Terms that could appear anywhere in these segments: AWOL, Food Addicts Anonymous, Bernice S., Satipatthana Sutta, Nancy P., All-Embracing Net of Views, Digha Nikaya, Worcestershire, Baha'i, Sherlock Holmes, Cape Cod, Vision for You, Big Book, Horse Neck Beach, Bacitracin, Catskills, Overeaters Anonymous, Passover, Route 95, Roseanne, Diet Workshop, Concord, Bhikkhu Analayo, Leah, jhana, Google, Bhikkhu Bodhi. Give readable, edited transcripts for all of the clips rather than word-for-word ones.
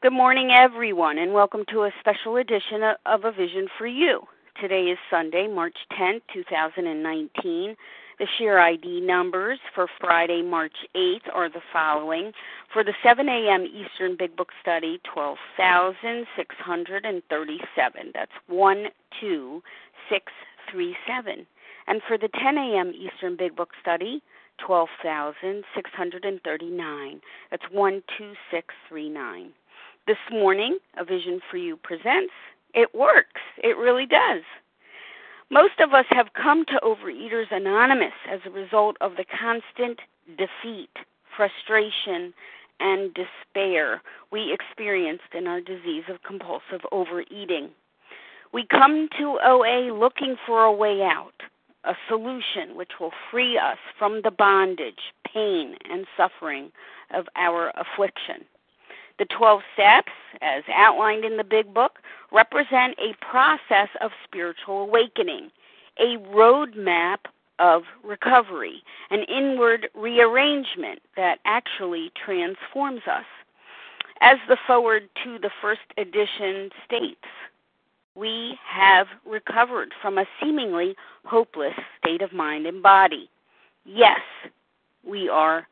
Good morning, everyone, and welcome to a special edition of A Vision for You. Today is Sunday, March 10, 2019. The share ID numbers for Friday, March 8th are the following. For the 7 a.m. Eastern Big Book Study, 12,637. That's 12637. And for the 10 a.m. Eastern Big Book Study, 12,639. That's 12639. This morning, A Vision for You presents, It Works. It really does. Most of us have come to Overeaters Anonymous as a result of the constant defeat, frustration, and despair we experienced in our disease of compulsive overeating. We come to OA looking for a way out, a solution which will free us from the bondage, pain, and suffering of our affliction. The 12 steps, as outlined in the Big Book, represent a process of spiritual awakening, a roadmap of recovery, an inward rearrangement that actually transforms us. As the foreword to the first edition states, we have recovered from a seemingly hopeless state of mind and body. Yes, we are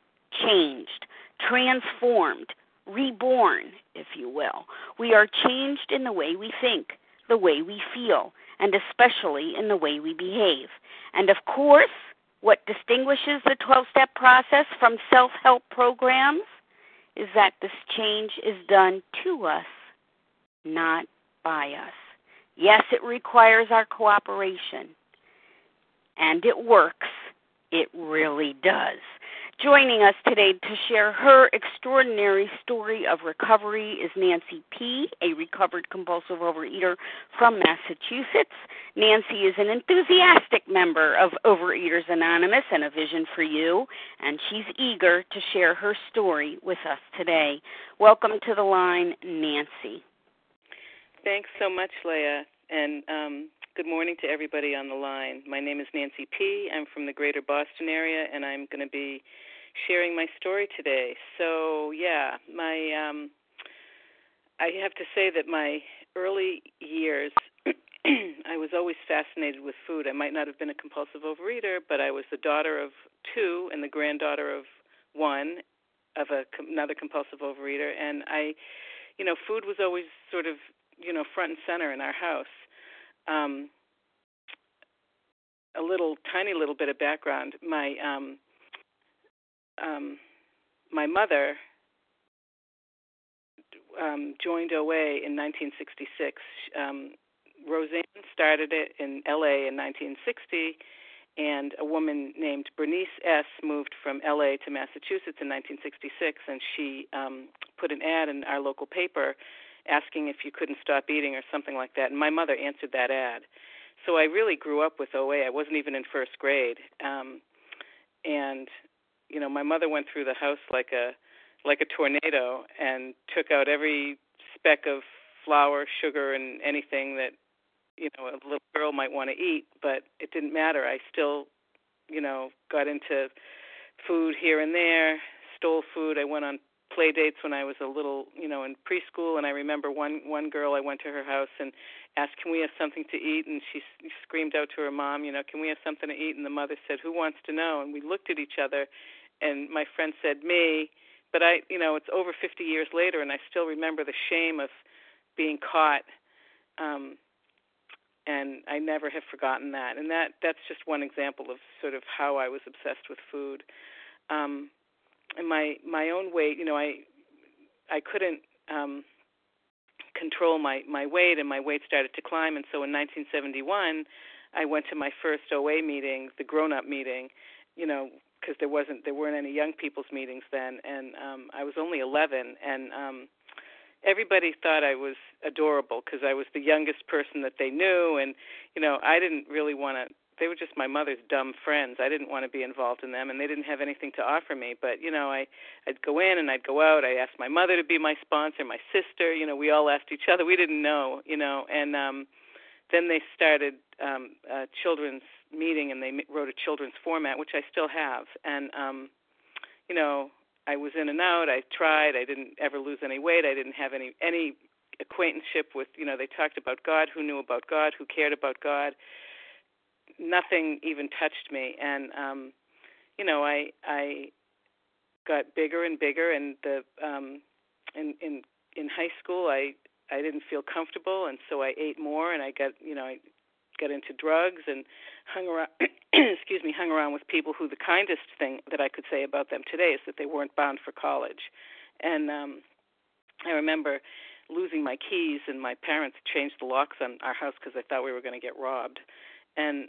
changed, transformed, reborn, if you will. We are changed in the way we think, the way we feel, and especially in the way we behave. And of course, what distinguishes the 12-step process from self-help programs is that this change is done to us, not by us. Yes, it requires our cooperation, and it works. It really does. Joining us today to share her extraordinary story of recovery is Nancy P., a recovered compulsive overeater from Massachusetts. Nancy is an enthusiastic member of Overeaters Anonymous and A Vision for You, and she's eager to share her story with us today. Welcome to the line, Nancy. Thanks so much, Leah, and good morning to everybody on the line. My name is Nancy P. I'm from the greater Boston area, and I'm going to be sharing my story today. So, my I have to say that my early years, I was always fascinated with food. I might not have been a compulsive overeater, but I was the daughter of two and the granddaughter of one, of another compulsive overeater. And I, food was always sort of, front and center in our house. A tiny little bit of background. My my mother joined OA in 1966. Roseanne started it in L.A. in 1960, and a woman named Bernice S. moved from L.A. to Massachusetts in 1966, and she put an ad in our local paper asking if you couldn't stop eating or something like that. And my mother answered that ad. So I really grew up with OA. I wasn't even in first grade. And, my mother went through the house like a tornado and took out every speck of flour, sugar, and anything that, a little girl might want to eat. But it didn't matter. I still, got into food here and there, stole food. I went on play dates when I was a little, in preschool, and I remember one girl, I went to her house and asked, can we have something to eat? And she screamed out to her mom, can we have something to eat? And the mother said, who wants to know? And we looked at each other, and my friend said, me. But I, it's over 50 years later, and I still remember the shame of being caught, and I never have forgotten that. And that's just one example of sort of how I was obsessed with food. And my own weight, I couldn't control my weight, and my weight started to climb. And so in 1971, I went to my first OA meeting, the grown-up meeting, because there weren't any young people's meetings then. And I was only 11, and everybody thought I was adorable because I was the youngest person that they knew. And, I didn't really want to. They were just my mother's dumb friends. I didn't want to be involved in them, and they didn't have anything to offer me. But, I'd go in and I'd go out. I asked my mother to be my sponsor, my sister. We all asked each other. We didn't know, And then they started a children's meeting, and they wrote a children's format, which I still have. And, I was in and out. I tried. I didn't ever lose any weight. I didn't have any acquaintanceship with, you know, they talked about God, who knew about God, who cared about God. Nothing even touched me. And, you know, I got bigger and bigger. And the in high school, I didn't feel comfortable, and so I ate more, and I got, you know, I got into drugs and hung around, hung around with people who the kindest thing that I could say about them today is that they weren't bound for college. And I remember losing my keys, and my parents changed the locks on our house because they thought we were going to get robbed. And,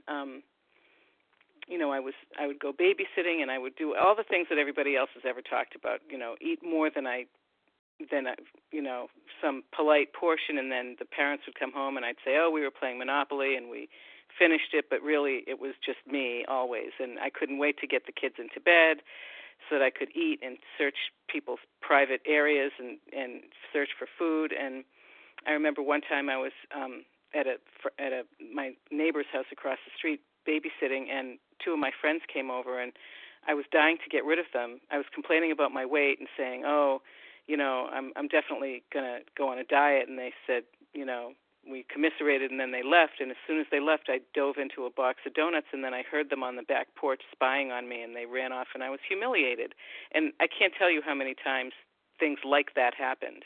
you know, I would go babysitting, and I would do all the things that everybody else has ever talked about, you know, eat more than you know, some polite portion, and then the parents would come home, and I'd say, oh, we were playing Monopoly, and we finished it, but really it was just me always, and I couldn't wait to get the kids into bed so that I could eat and search people's private areas and search for food. And I remember one time I was at my neighbor's house across the street babysitting, and two of my friends came over, and I was dying to get rid of them. I was complaining about my weight and saying, oh, you know, I'm definitely going to go on a diet. And they said, you know, we commiserated, and then they left. And as soon as they left, I dove into a box of donuts, and then I heard them on the back porch spying on me, and they ran off, and I was humiliated. And I can't tell you how many times things like that happened.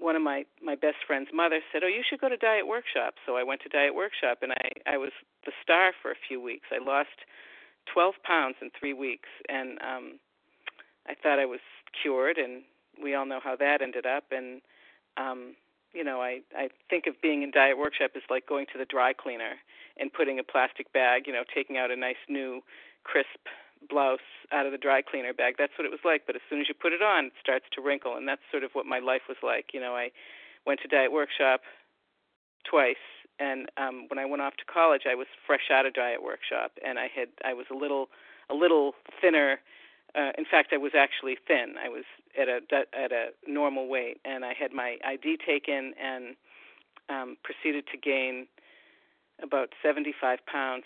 One of my best friend's mother said, oh, you should go to Diet Workshop. So I went to Diet Workshop, and I was the star for a few weeks. I lost 12 pounds in 3 weeks, and I thought I was cured, and we all know how that ended up. And you know, I think of being in Diet Workshop as like going to the dry cleaner and putting a plastic bag, you know, taking out a nice new crisp blouse out of the dry cleaner bag. That's what it was like, but as soon as you put it on, it starts to wrinkle, and that's sort of what my life was like. You know, I went to Diet Workshop twice, and when I went off to college, I was fresh out of Diet Workshop, and I was a little thinner. In fact, I was actually thin. I was at a normal weight, and I had my ID taken, and proceeded to gain about 75 pounds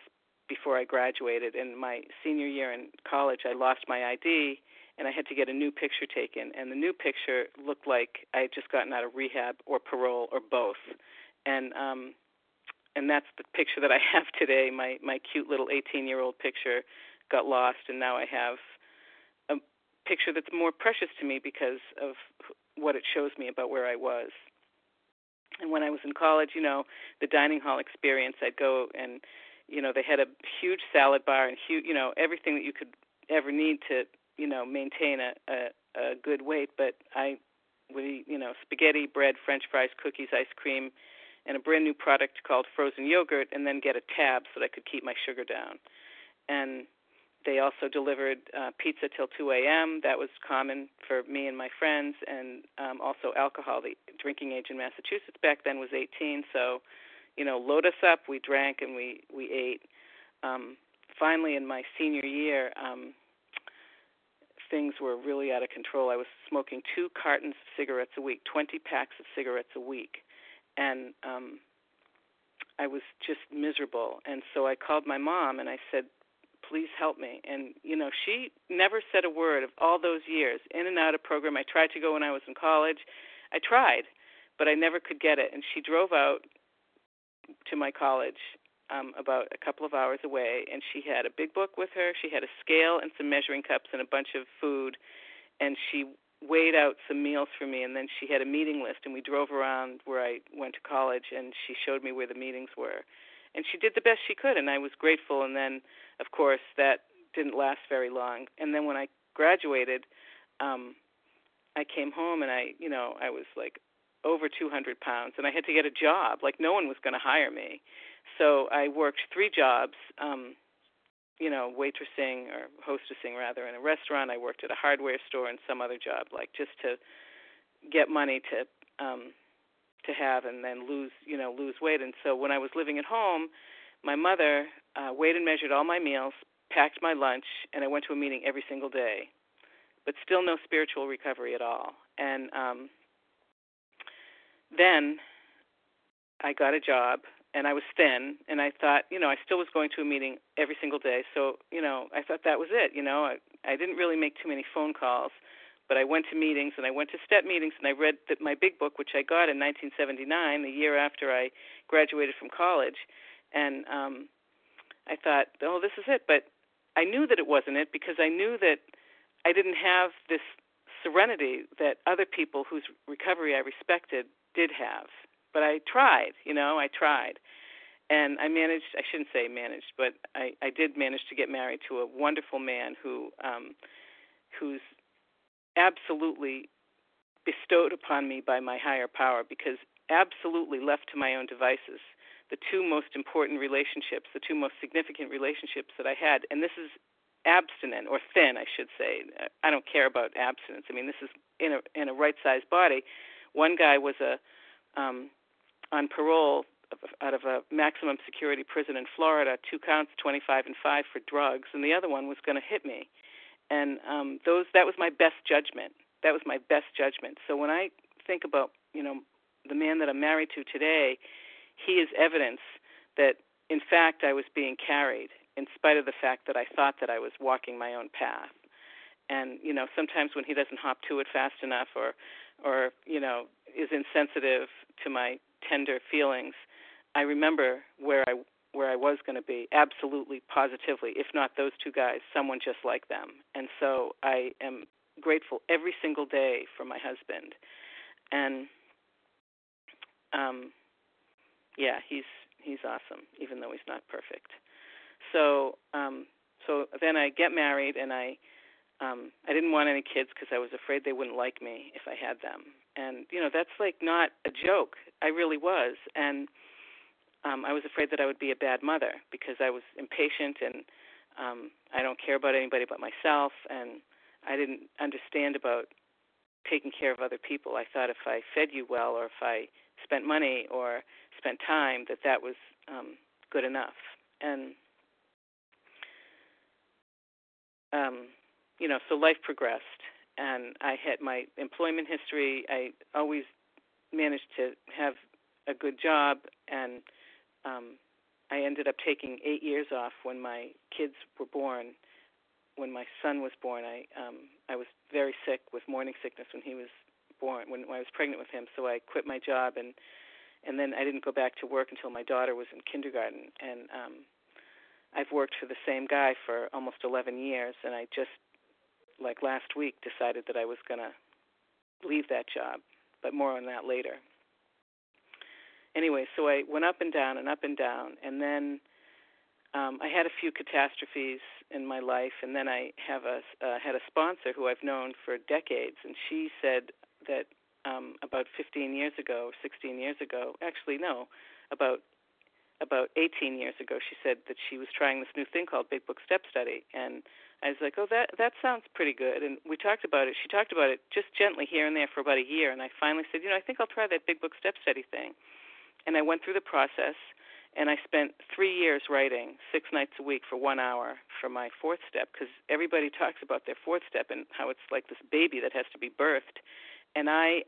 before I graduated. In my senior year in college, I lost my ID, and I had to get a new picture taken, and the new picture looked like I had just gotten out of rehab or parole or both. And that's the picture that I have today. My cute little 18-year-old picture got lost, and now I have picture that's more precious to me because of what it shows me about where I was. And when I was in college, you know, the dining hall experience, I'd go and, you know, they had a huge salad bar and huge, you know, everything that you could ever need to, you know, maintain a good weight. But I would eat, you know, spaghetti, bread, French fries, cookies, ice cream, and a brand new product called frozen yogurt, and then get a tab so that I could keep my sugar down. And they also delivered pizza till 2 a.m. That was common for me and my friends, and also alcohol. The drinking age in Massachusetts back then was 18, so, you know, load us up. We drank and we ate. Finally, in my senior year, things were really out of control. I was smoking 2 cartons of cigarettes a week, 20 packs of cigarettes a week, and I was just miserable. And so I called my mom, and I said, please help me. And, you know, she never said a word of all those years, in and out of program. I tried to go when I was in college. I tried, but I never could get it. And she drove out to my college about a couple of hours away, and she had a big book with her. She had a scale and some measuring cups and a bunch of food, and she weighed out some meals for me, and then she had a meeting list, and we drove around where I went to college, and she showed me where the meetings were. And she did the best she could, and I was grateful. And then, of course, that didn't last very long. And then when I graduated, I came home, and I was like over 200 pounds, and I had to get a job. Like, no one was going to hire me. So I worked 3 jobs, you know, waitressing or hostessing, rather, in a restaurant. I worked at a hardware store and some other job, like just to get money to have and then lose weight. And so when I was living at home, my mother weighed and measured all my meals, packed my lunch, and I went to a meeting every single day, but still no spiritual recovery at all. And then I got a job, and I was thin, and I thought, you know, I still was going to a meeting every single day, so, you know, I thought that was it, you know, I didn't really make too many phone calls, but I went to meetings and I went to step meetings and I read my Big Book, which I got in 1979, the year after I graduated from college. And I thought, oh, this is it. But I knew that it wasn't it because I knew that I didn't have this serenity that other people whose recovery I respected did have. But I tried, I tried. And I managed, I shouldn't say managed, but I did manage to get married to a wonderful man who who's absolutely bestowed upon me by my higher power, because absolutely left to my own devices, the two most important relationships, the two most significant relationships that I had, and this is abstinent, or thin, I should say. I don't care about abstinence. I mean, this is in a right-sized body. One guy was on parole out of a maximum security prison in Florida, 2 counts, 25 and 5 for drugs, and the other one was going to hit me. And that was my best judgment. That was my best judgment. So when I think about, the man that I'm married to today, he is evidence that, in fact, I was being carried, in spite of the fact that I thought that I was walking my own path. And, sometimes when he doesn't hop to it fast enough or is insensitive to my tender feelings, I remember where I was going to be, absolutely, positively, if not those two guys, someone just like them. And so I am grateful every single day for my husband. And, yeah, he's awesome, even though he's not perfect. So then I get married, and I didn't want any kids because I was afraid they wouldn't like me if I had them. And, that's like not a joke. I really was. And I was afraid that I would be a bad mother because I was impatient and I don't care about anybody but myself. And I didn't understand about taking care of other people. I thought if I fed you well or if I spent money or spent time, that was good enough. And, so life progressed. And I had my employment history. I always managed to have a good job, and I ended up taking 8 years off when my kids were born. When my son was born, I was very sick with morning sickness when he was born, when I was pregnant with him. So I quit my job, and then I didn't go back to work until my daughter was in kindergarten. And I've worked for the same guy for almost 11 years, and I just, like last week, decided that I was going to leave that job, but more on that later. Anyway, so I went up and down, and then I had a few catastrophes in my life, and then I had a sponsor who I've known for decades, and she said that about 18 years ago, she said that she was trying this new thing called Big Book Step Study, and I was like, oh, that sounds pretty good. And we talked about it. She talked about it just gently here and there for about a year, and I finally said, I think I'll try that Big Book Step Study thing. And I went through the process, and I spent 3 years writing 6 nights a week for 1 hour for my fourth step, because everybody talks about their fourth step and how it's like this baby that has to be birthed. And I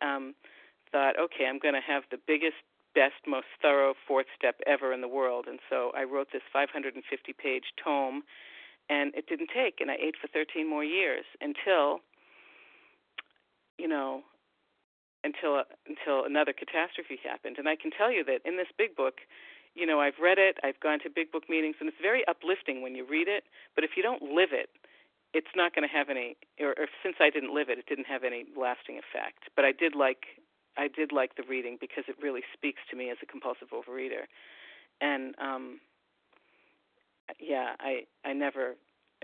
thought, okay, I'm going to have the biggest, best, most thorough fourth step ever in the world. And so I wrote this 550-page tome, and it didn't take, and I ate for 13 more years until another catastrophe happened. And I can tell you that in this Big Book, I've read it, I've gone to Big Book meetings, and it's very uplifting when you read it, but if you don't live it, it's not going to have any, or since I didn't live it, it didn't have any lasting effect. But I did like the reading because it really speaks to me as a compulsive overeater. And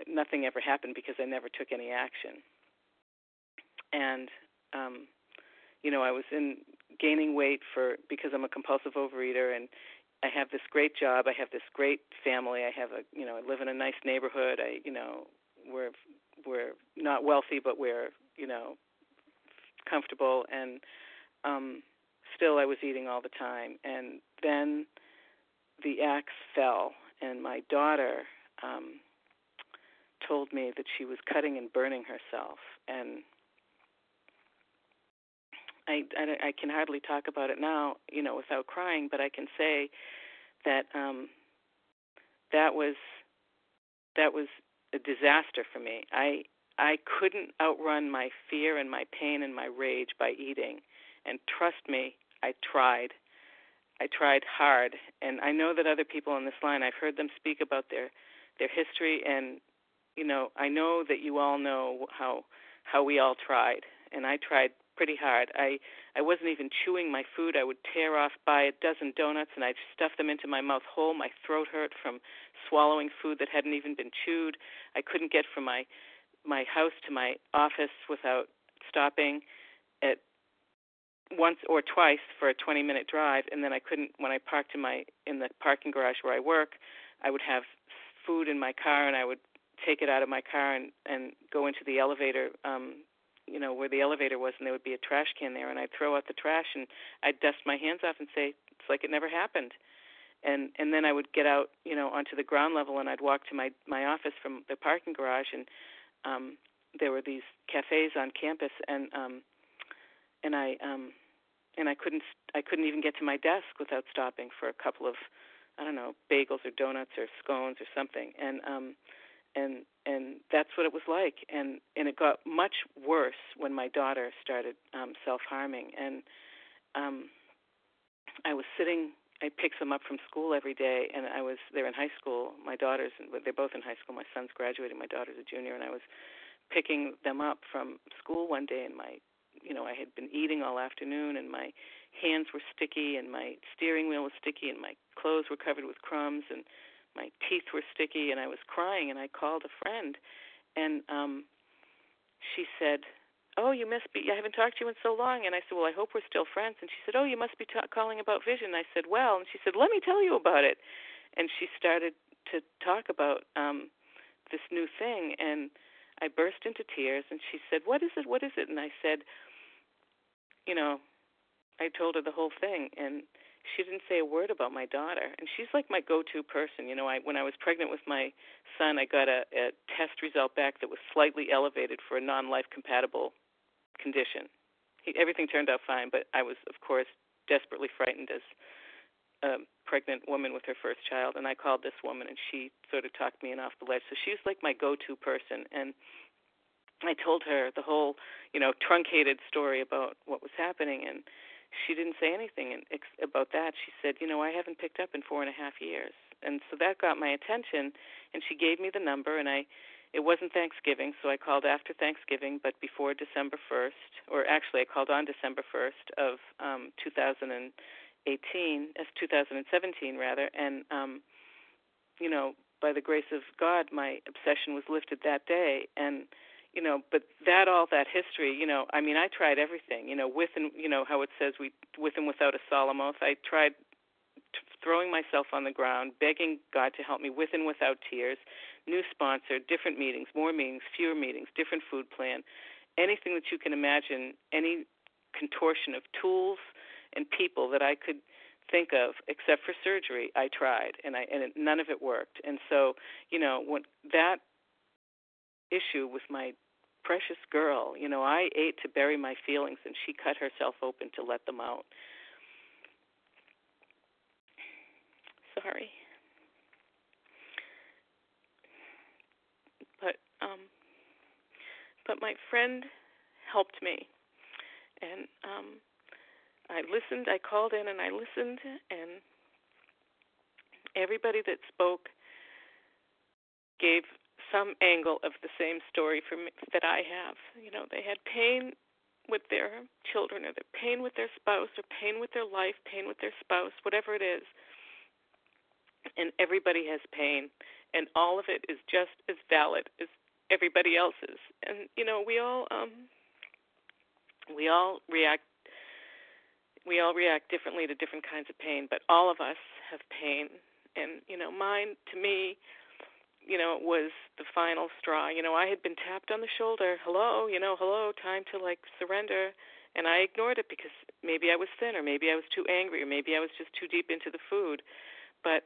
nothing ever happened because I never took any action. And, I was gaining weight because I'm a compulsive overeater, and I have this great job. I have this great family. I have I live in a nice neighborhood. We're not wealthy, but we're, comfortable. And still I was eating all the time. And then the axe fell. And my daughter told me that she was cutting and burning herself. And I can hardly talk about it now, without crying, but I can say that that was a disaster for me. I I couldn't outrun my fear and my pain and my rage by eating. And trust me, I tried. I tried hard. And I know that other people on this line, I've heard them speak about their history. And, you know, I know that you all know how we all tried. And I tried pretty hard. I wasn't even chewing my food. I would tear off by a dozen donuts, and I'd stuff them into my mouth whole. My throat hurt from swallowing food that hadn't even been chewed. I couldn't get from my house to my office without stopping at once or twice for a 20-minute drive, and then I couldn't, when I parked in the parking garage where I work, I would have food in my car, and I would take it out of my car and go into the elevator, you know, where the elevator was, and there would be a trash can there, and I'd throw out the trash, and I'd dust my hands off and say, it's like it never happened. And then I would get out, you know, onto the ground level, and I'd walk to my office from the parking garage, and there were these cafes on campus, and I couldn't even get to my desk without stopping for a couple of, I don't know, bagels or donuts or scones or something, and that's what it was like, and it got much worse when my daughter started self-harming, and I was sitting. I pick them up from school every day, and I was there in high school. My daughters, they're both in high school. My son's graduating. My daughter's a junior, and I was picking them up from school one day, and my, you know, I had been eating all afternoon, and my hands were sticky, and my steering wheel was sticky, and my clothes were covered with crumbs, and my teeth were sticky, and I was crying, and I called a friend, and she said, oh, you must be, I haven't talked to you in so long. And I said, well, I hope we're still friends. And she said, oh, you must be calling about Vision. And I said, well, and she said, let me tell you about it. And she started to talk about this new thing. And I burst into tears. And she said, what is it? What is it? And I said, you know, I told her the whole thing. And she didn't say a word about my daughter. And she's like my go-to person. You know, when I was pregnant with my son, I got a test result back that was slightly elevated for a non-life compatible condition. Everything turned out fine, but I was, of course, desperately frightened as a pregnant woman with her first child. And I called this woman, and she sort of talked me in off the ledge. So she was like my go-to person. And I told her the whole, you know, truncated story about what was happening, and she didn't say anything about that. She said, you know, I haven't picked up in 4.5 years. And so that got my attention, and she gave me the number, and it wasn't Thanksgiving, so I called after Thanksgiving, but before December 1st, or actually I called on December 1st of 2017 rather, and, you know, by the grace of God, my obsession was lifted that day, and, you know, but that history, you know, I mean, I tried everything, you know, with and, you know, how it says with and without a solemn oath. I tried throwing myself on the ground, begging God to help me with and without tears, new sponsor, different meetings, more meetings, fewer meetings, different food plan, anything that you can imagine, any contortion of tools and people that I could think of, except for surgery, I tried, and none of it worked. And so, you know, when that issue with my precious girl, you know, I ate to bury my feelings, and she cut herself open to let them out. Sorry. But my friend helped me, and I listened. I called in and I listened, and everybody that spoke gave some angle of the same story for me that I have. You know, they had pain with their children, or their pain with their spouse, or pain with their life, pain with their spouse, whatever it is. And everybody has pain, and all of it is just as valid as everybody else's. And, you know, we all react differently to different kinds of pain, but all of us have pain. And, you know, mine, to me, you know, it was the final straw. You know, I had been tapped on the shoulder, hello, time to, like, surrender. And I ignored it because maybe I was thin, or maybe I was too angry, or maybe I was just too deep into the food. But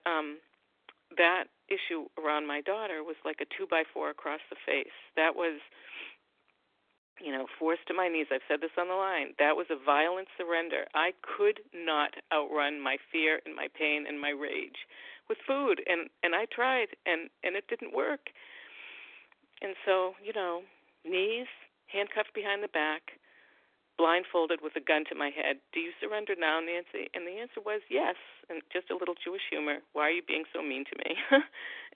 that issue around my daughter was like a 2x4 across the face. That was, you know, forced to my knees. I've said this on the line. That was a violent surrender. I could not outrun my fear and my pain and my rage with food. And I tried, and it didn't work. And so, you know, knees, handcuffed behind the back, blindfolded with a gun to my head. Do you surrender now, Nancy? And the answer was yes, and just a little Jewish humor. Why are you being so mean to me?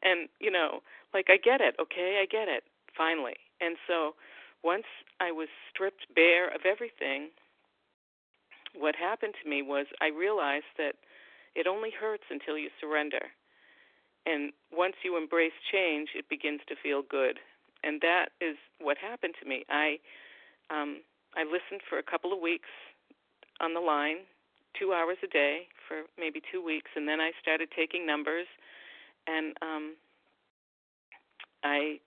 And, you know, like, I get it, okay? I get it, finally. And so once I was stripped bare of everything, what happened to me was I realized that it only hurts until you surrender. And once you embrace change, it begins to feel good. And that is what happened to me. I listened for a couple of weeks on the line, 2 hours a day for maybe 2 weeks, and then I started taking numbers, and I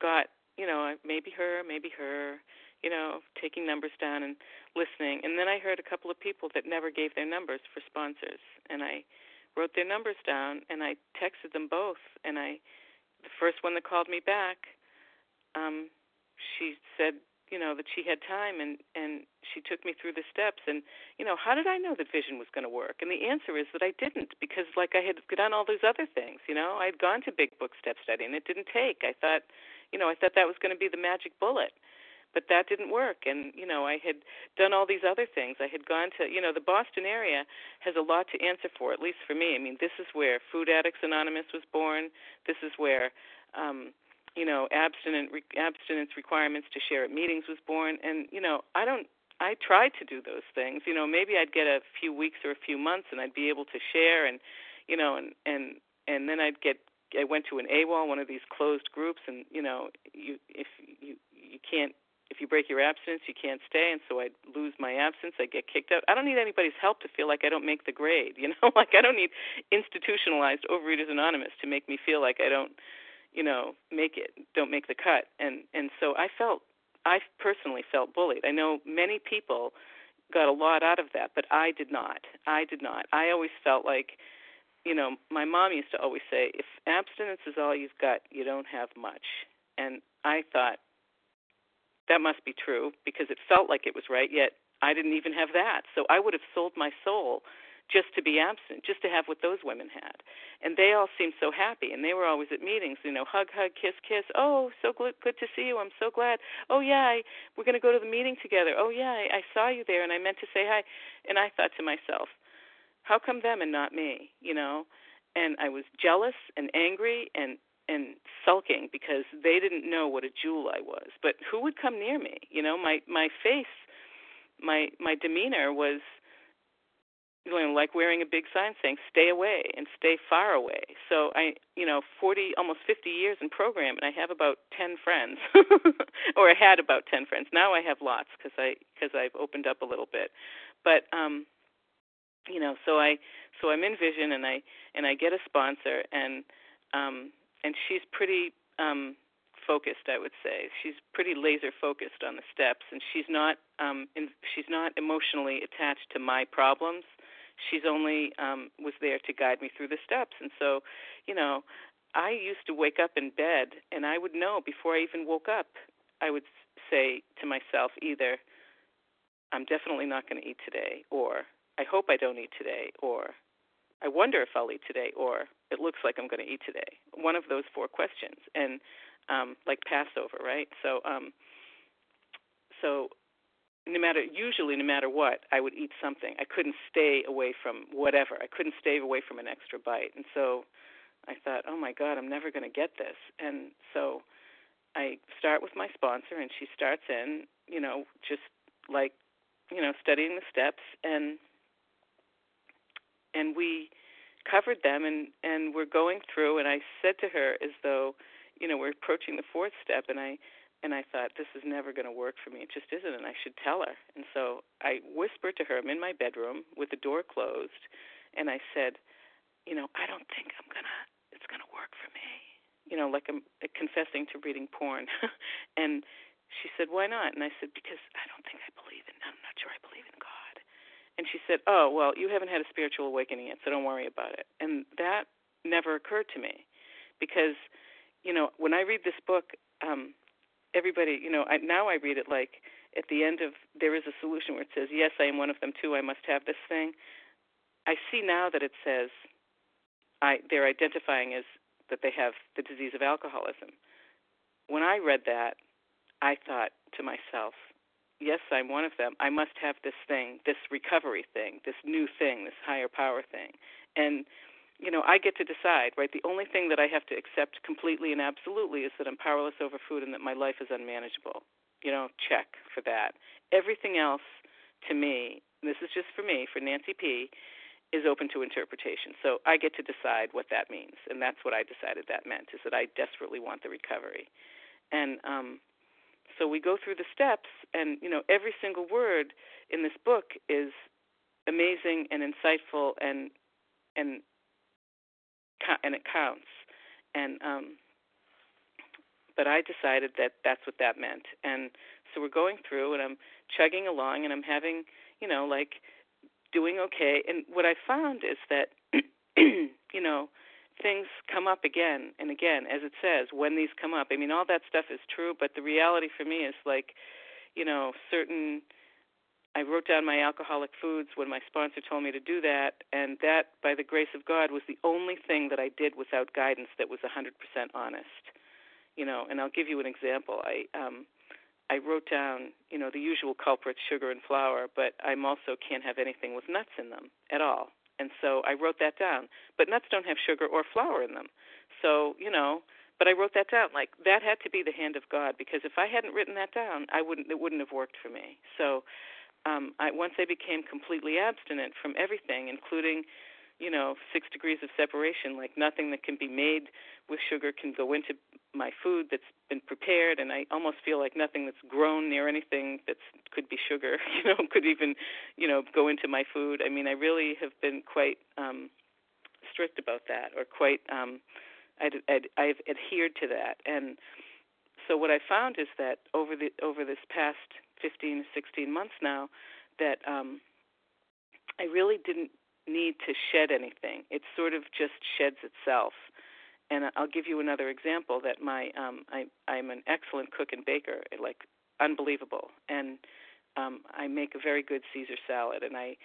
got, you know, maybe her, you know, taking numbers down and listening. And then I heard a couple of people that never gave their numbers for sponsors, and I wrote their numbers down, and I texted them both, and the first one that called me back, she said, you know, that she had time, and she took me through the steps. And, you know, how did I know that vision was going to work? And the answer is that I didn't, because, like, I had done all those other things, you know. I had gone to Big Book Step Study, and it didn't take. I thought that was going to be the magic bullet, but that didn't work. And, you know, I had done all these other things. I had gone to, you know, the Boston area has a lot to answer for, at least for me. I mean, this is where Food Addicts Anonymous was born. This is where you know, abstinence requirements to share at meetings was born. And, you know, I tried to do those things. You know, maybe I'd get a few weeks or a few months and I'd be able to share, and, you know, and then I went to an AWOL, one of these closed groups, and, you know, if you break your abstinence, you can't stay, and so I'd lose my abstinence, I'd get kicked out. I don't need anybody's help to feel like I don't make the grade, you know, like I don't need institutionalized Overeaters Anonymous to make me feel like I don't, you know, don't make the cut. And so I personally felt bullied. I know many people got a lot out of that, but I did not. I always felt like, you know, my mom used to always say, if abstinence is all you've got, you don't have much. And I thought that must be true, because it felt like it was right, yet I didn't even have that. So I would have sold my soul just to be absent, just to have what those women had. And they all seemed so happy, and they were always at meetings, you know, hug, hug, kiss, kiss. Oh, so good to see you. I'm so glad. Oh, yeah, we're going to go to the meeting together. Oh, yeah, I saw you there, and I meant to say hi. And I thought to myself, how come them and not me, you know? And I was jealous and angry and sulking, because they didn't know what a jewel I was. But who would come near me? You know, my face, my demeanor was, you know, like wearing a big sign saying "Stay away" and "Stay far away." So I, you know, almost 50 years in program, and I have about 10 friends, or I had about 10 friends. Now I have lots because I've opened up a little bit. But you know, so I'm in Vision, and I get a sponsor, and she's pretty focused, I would say. She's pretty laser focused on the steps, and she's not emotionally attached to my problems. She's only was there to guide me through the steps. And so, you know, I used to wake up in bed, and I would know before I even woke up, I would say to myself either, I'm definitely not going to eat today, or I hope I don't eat today, or I wonder if I'll eat today, or it looks like I'm going to eat today. One of those four questions, and like Passover, right? So, no matter what, I would eat something. I couldn't stay away from whatever. I couldn't stay away from an extra bite. And so I thought, oh, my God, I'm never going to get this. And so I start with my sponsor, and she starts in, you know, just like, you know, studying the steps. And we covered them, and we're going through. And I said to her as though, you know, we're approaching the fourth step, and I thought, this is never going to work for me. It just isn't, and I should tell her. And so I whispered to her, I'm in my bedroom with the door closed, and I said, you know, I don't think it's going to work for me. You know, like I'm confessing to reading porn. And she said, why not? And I said, because I'm not sure I believe in God. And she said, oh, well, you haven't had a spiritual awakening yet, so don't worry about it. And that never occurred to me, because, you know, when I read this book, everybody, you know, now I read it like at the end of, there is a solution where it says, yes, I am one of them too, I must have this thing. I see now that it says they're identifying as that they have the disease of alcoholism. When I read that, I thought to myself, yes, I'm one of them. I must have this thing, this recovery thing, this higher power thing. And, you know, I get to decide, right? The only thing that I have to accept completely and absolutely is that I'm powerless over food and that my life is unmanageable. You know, check for that. Everything else to me, this is just for me, for Nancy P., is open to interpretation. So I get to decide what that means, and that's what I decided that meant, is that I desperately want the recovery. And so we go through the steps, and, you know, every single word in this book is amazing and insightful, and it counts. And but I decided that that's what that meant. And so we're going through, and I'm chugging along, and I'm having, you know, like, doing okay. And what I found is that, you know, things come up again and again, as it says, when these come up. I mean, all that stuff is true, but the reality for me is like, you know, certain, I wrote down my alcoholic foods when my sponsor told me to do that, and that, by the grace of God, was the only thing that I did without guidance that was 100% honest. You know, and I'll give you an example. I wrote down, you know, the usual culprits, sugar and flour, but I'm also can't have anything with nuts in them at all. And so I wrote that down. But nuts don't have sugar or flour in them. So, you know, but I wrote that down. Like, that had to be the hand of God, because if I hadn't written that down, it wouldn't have worked for me. So once I became completely abstinent from everything, including, you know, 6 degrees of separation, like nothing that can be made with sugar can go into my food that's been prepared, and I almost feel like nothing that's grown near anything that could be sugar, you know, could even, you know, go into my food. I mean, I really have been quite strict about that, or quite, I've adhered to that. And so what I found is that over this past 15, 16 months now, that I really didn't need to shed anything. It sort of just sheds itself. And I'll give you another example, that my I'm an excellent cook and baker, like unbelievable, and I make a very good Caesar salad, and I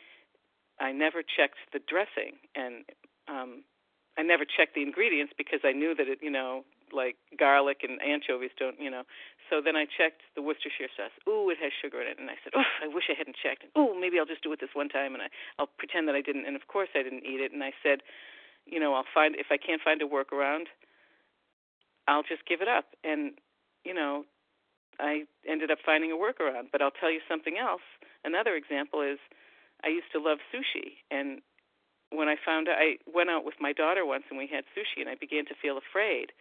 never checked the dressing, and I never checked the ingredients, because I knew that it, you know, like garlic and anchovies don't, you know. So then I checked the Worcestershire sauce. Ooh, it has sugar in it. And I said, oh, I wish I hadn't checked. And, ooh, maybe I'll just do it this one time, and I'll pretend that I didn't. And, of course, I didn't eat it. And I said, you know, if I can't find a workaround, I'll just give it up. And, you know, I ended up finding a workaround. But I'll tell you something else. Another example is I used to love sushi, and when I found out, I went out with my daughter once, and we had sushi, and I began to feel afraid.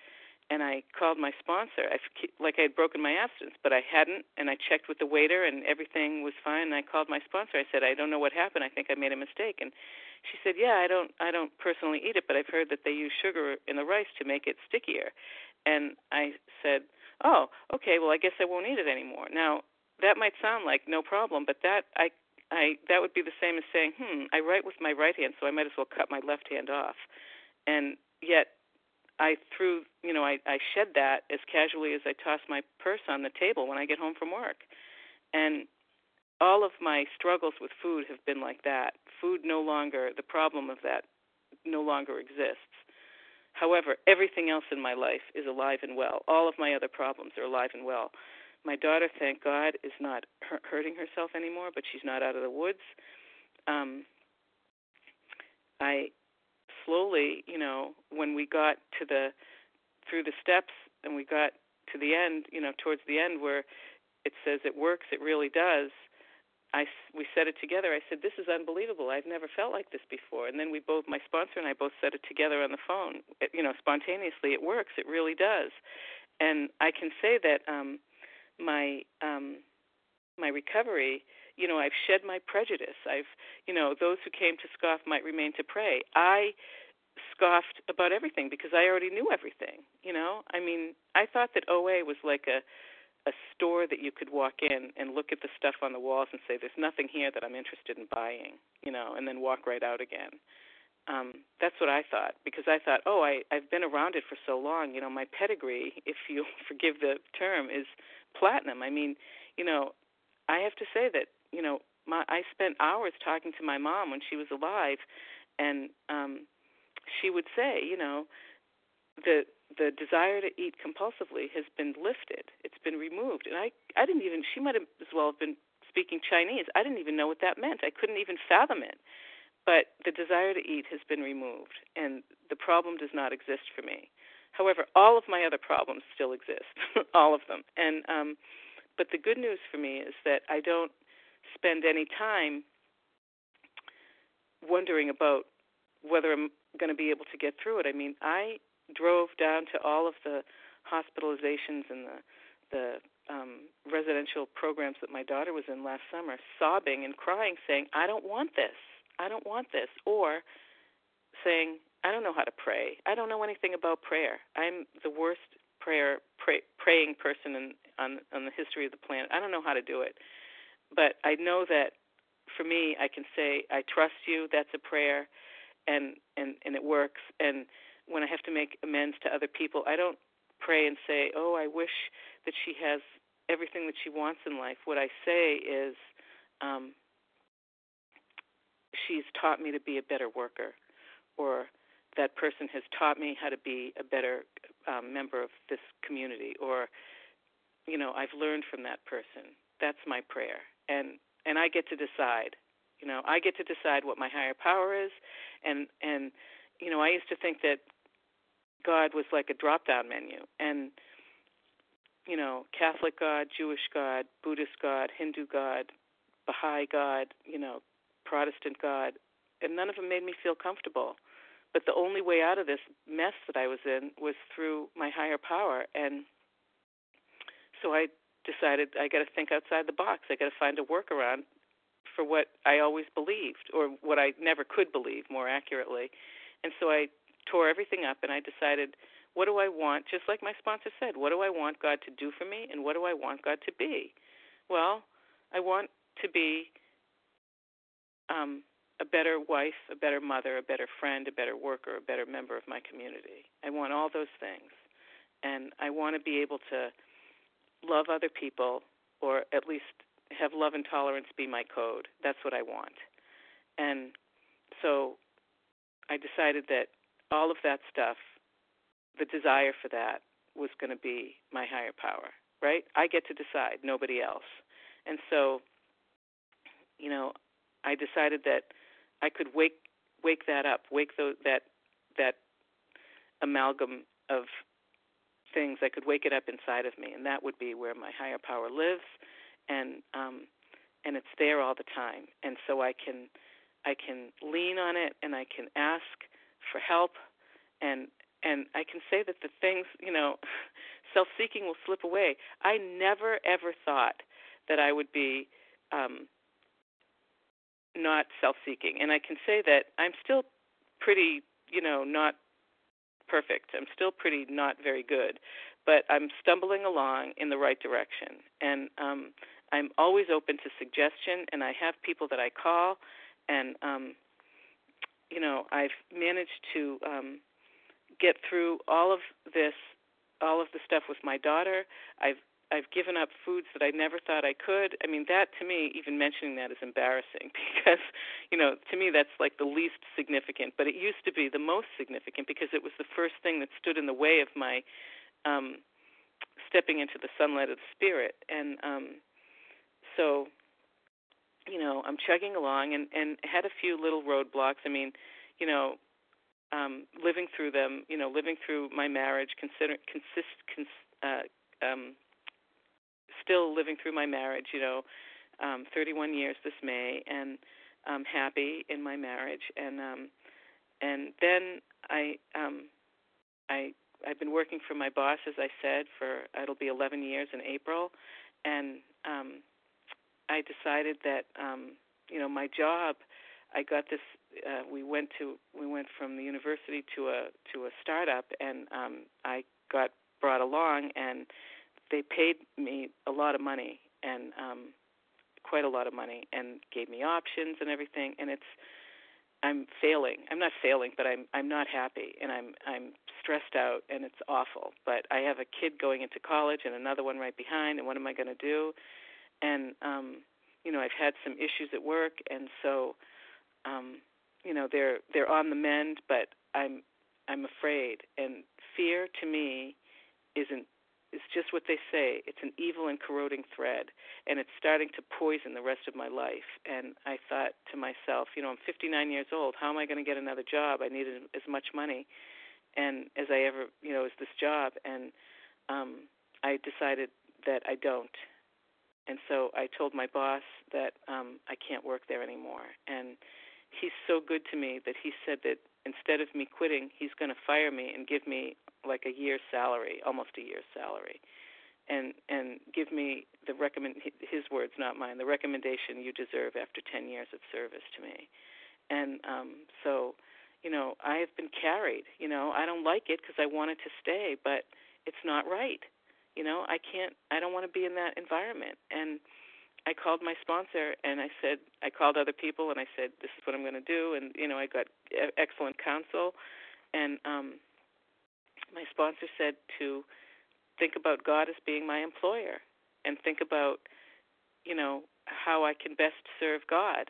And I called my sponsor, like I had broken my abstinence, but I hadn't, and I checked with the waiter, and everything was fine, and I called my sponsor. I said, I don't know what happened. I think I made a mistake. And she said, yeah, I don't personally eat it, but I've heard that they use sugar in the rice to make it stickier. And I said, oh, okay, well, I guess I won't eat it anymore. Now, that might sound like no problem, but that would be the same as saying, I write with my right hand, so I might as well cut my left hand off. And yet, I shed that as casually as I toss my purse on the table when I get home from work. And all of my struggles with food have been like that. Food no longer, the problem of that no longer exists. However, everything else in my life is alive and well. All of my other problems are alive and well. My daughter, thank God, is not hurting herself anymore, but she's not out of the woods. I slowly, you know, when we got through the steps and we got to the end, you know, towards the end where it says it works, it really does, we said it together. I said, this is unbelievable. I've never felt like this before. And then my sponsor and I both said it together on the phone, you know, spontaneously, it works, it really does. And I can say that my recovery, you know, I've shed my prejudice. You know, those who came to scoff might remain to pray. I scoffed about everything because I already knew everything, you know. I mean, I thought that OA was like a store that you could walk in and look at the stuff on the walls and say, there's nothing here that I'm interested in buying, you know, and then walk right out again. That's what I thought, because I thought, oh, I've been around it for so long. You know, my pedigree, if you forgive the term, is platinum. I mean, you know, I have to say that, you know, I spent hours talking to my mom when she was alive, and she would say, you know, the desire to eat compulsively has been lifted. It's been removed. And I didn't even, she might have as well have been speaking Chinese. I didn't even know what that meant. I couldn't even fathom it. But the desire to eat has been removed, and the problem does not exist for me. However, all of my other problems still exist, all of them. And but the good news for me is that I don't spend any time wondering about whether I'm going to be able to get through it. I mean, I drove down to all of the hospitalizations and the residential programs that my daughter was in last summer, sobbing and crying, saying, I don't want this. I don't want this. Or saying, I don't know how to pray. I don't know anything about prayer. I'm the worst praying person on the history of the planet. I don't know how to do it. But I know that for me, I can say, I trust you, that's a prayer, and it works. And when I have to make amends to other people, I don't pray and say, oh, I wish that she has everything that she wants in life. What I say is, she's taught me to be a better worker, or that person has taught me how to be a better member of this community, or, you know, I've learned from that person. That's my prayer. And I get to decide, you know, I get to decide what my higher power is. And you know, I used to think that God was like a drop-down menu. And, you know, Catholic God, Jewish God, Buddhist God, Hindu God, Baha'i God, you know, Protestant God, and none of them made me feel comfortable. But the only way out of this mess that I was in was through my higher power. And so I decided I got to think outside the box. I got to find a workaround for what I always believed, or what I never could believe, more accurately. And so I tore everything up, and I decided, what do I want? Just like my sponsor said, what do I want God to do for me, and what do I want God to be? Well, I want to be a better wife, a better mother, a better friend, a better worker, a better member of my community. I want all those things. And I want to be able to love other people, or at least have love and tolerance be my code. That's what I want. And so I decided that all of that stuff, the desire for that, was going to be my higher power, right? I get to decide, nobody else. And so, you know, I decided that I could wake that up, that amalgam of things. I could wake it up inside of me, and that would be where my higher power lives, and it's there all the time. And so I can lean on it, and I can ask for help, and I can say that the things, you know, self-seeking will slip away. I never ever thought that I would be not self-seeking. And I can say that I'm still pretty, you know, not perfect. I'm still pretty not very good, but I'm stumbling along in the right direction. And I'm always open to suggestion, and I have people that I call, and, you know, I've managed to get through all of the stuff with my daughter. I've given up foods that I never thought I could. I mean, that to me, even mentioning that is embarrassing, because, you know, to me that's like the least significant, but it used to be the most significant, because it was the first thing that stood in the way of my stepping into the sunlight of the spirit. And so, you know, I'm chugging along, and had a few little roadblocks. I mean, you know, living through them, you know, living through my marriage, still living through my marriage, you know, 31 years this May, and I'm happy in my marriage. And then I've been working for my boss, as I said, for it'll be 11 years in April, and I decided that you know, my job. I got this. We went from the university to a startup, and I got brought along, and they paid me a lot of money, and quite a lot of money, and gave me options and everything. And I'm failing. I'm not failing, but I'm not happy, and I'm stressed out, and it's awful. But I have a kid going into college, and another one right behind. And what am I going to do? And you know, I've had some issues at work, and so you know, they're on the mend, but I'm afraid, and fear, to me, it's just what they say. It's an evil and corroding thread, and it's starting to poison the rest of my life. And I thought to myself, you know, I'm 59 years old. How am I going to get another job? I needed as much money and as I ever, you know, as this job. And I decided that I don't. And so I told my boss that I can't work there anymore. And he's so good to me that he said that instead of me quitting, he's going to fire me and give me like a year's salary, almost a year's salary, and give me the his words, not mine, the recommendation you deserve after 10 years of service to me. And so, you know, I have been carried. You know, I don't like it because I wanted to stay, but it's not right. You know, I don't want to be in that environment. And I called my sponsor, and I said, I called other people, and I said, this is what I'm going to do. And, you know, I got excellent counsel. And my sponsor said to think about God as being my employer and think about, you know, how I can best serve God.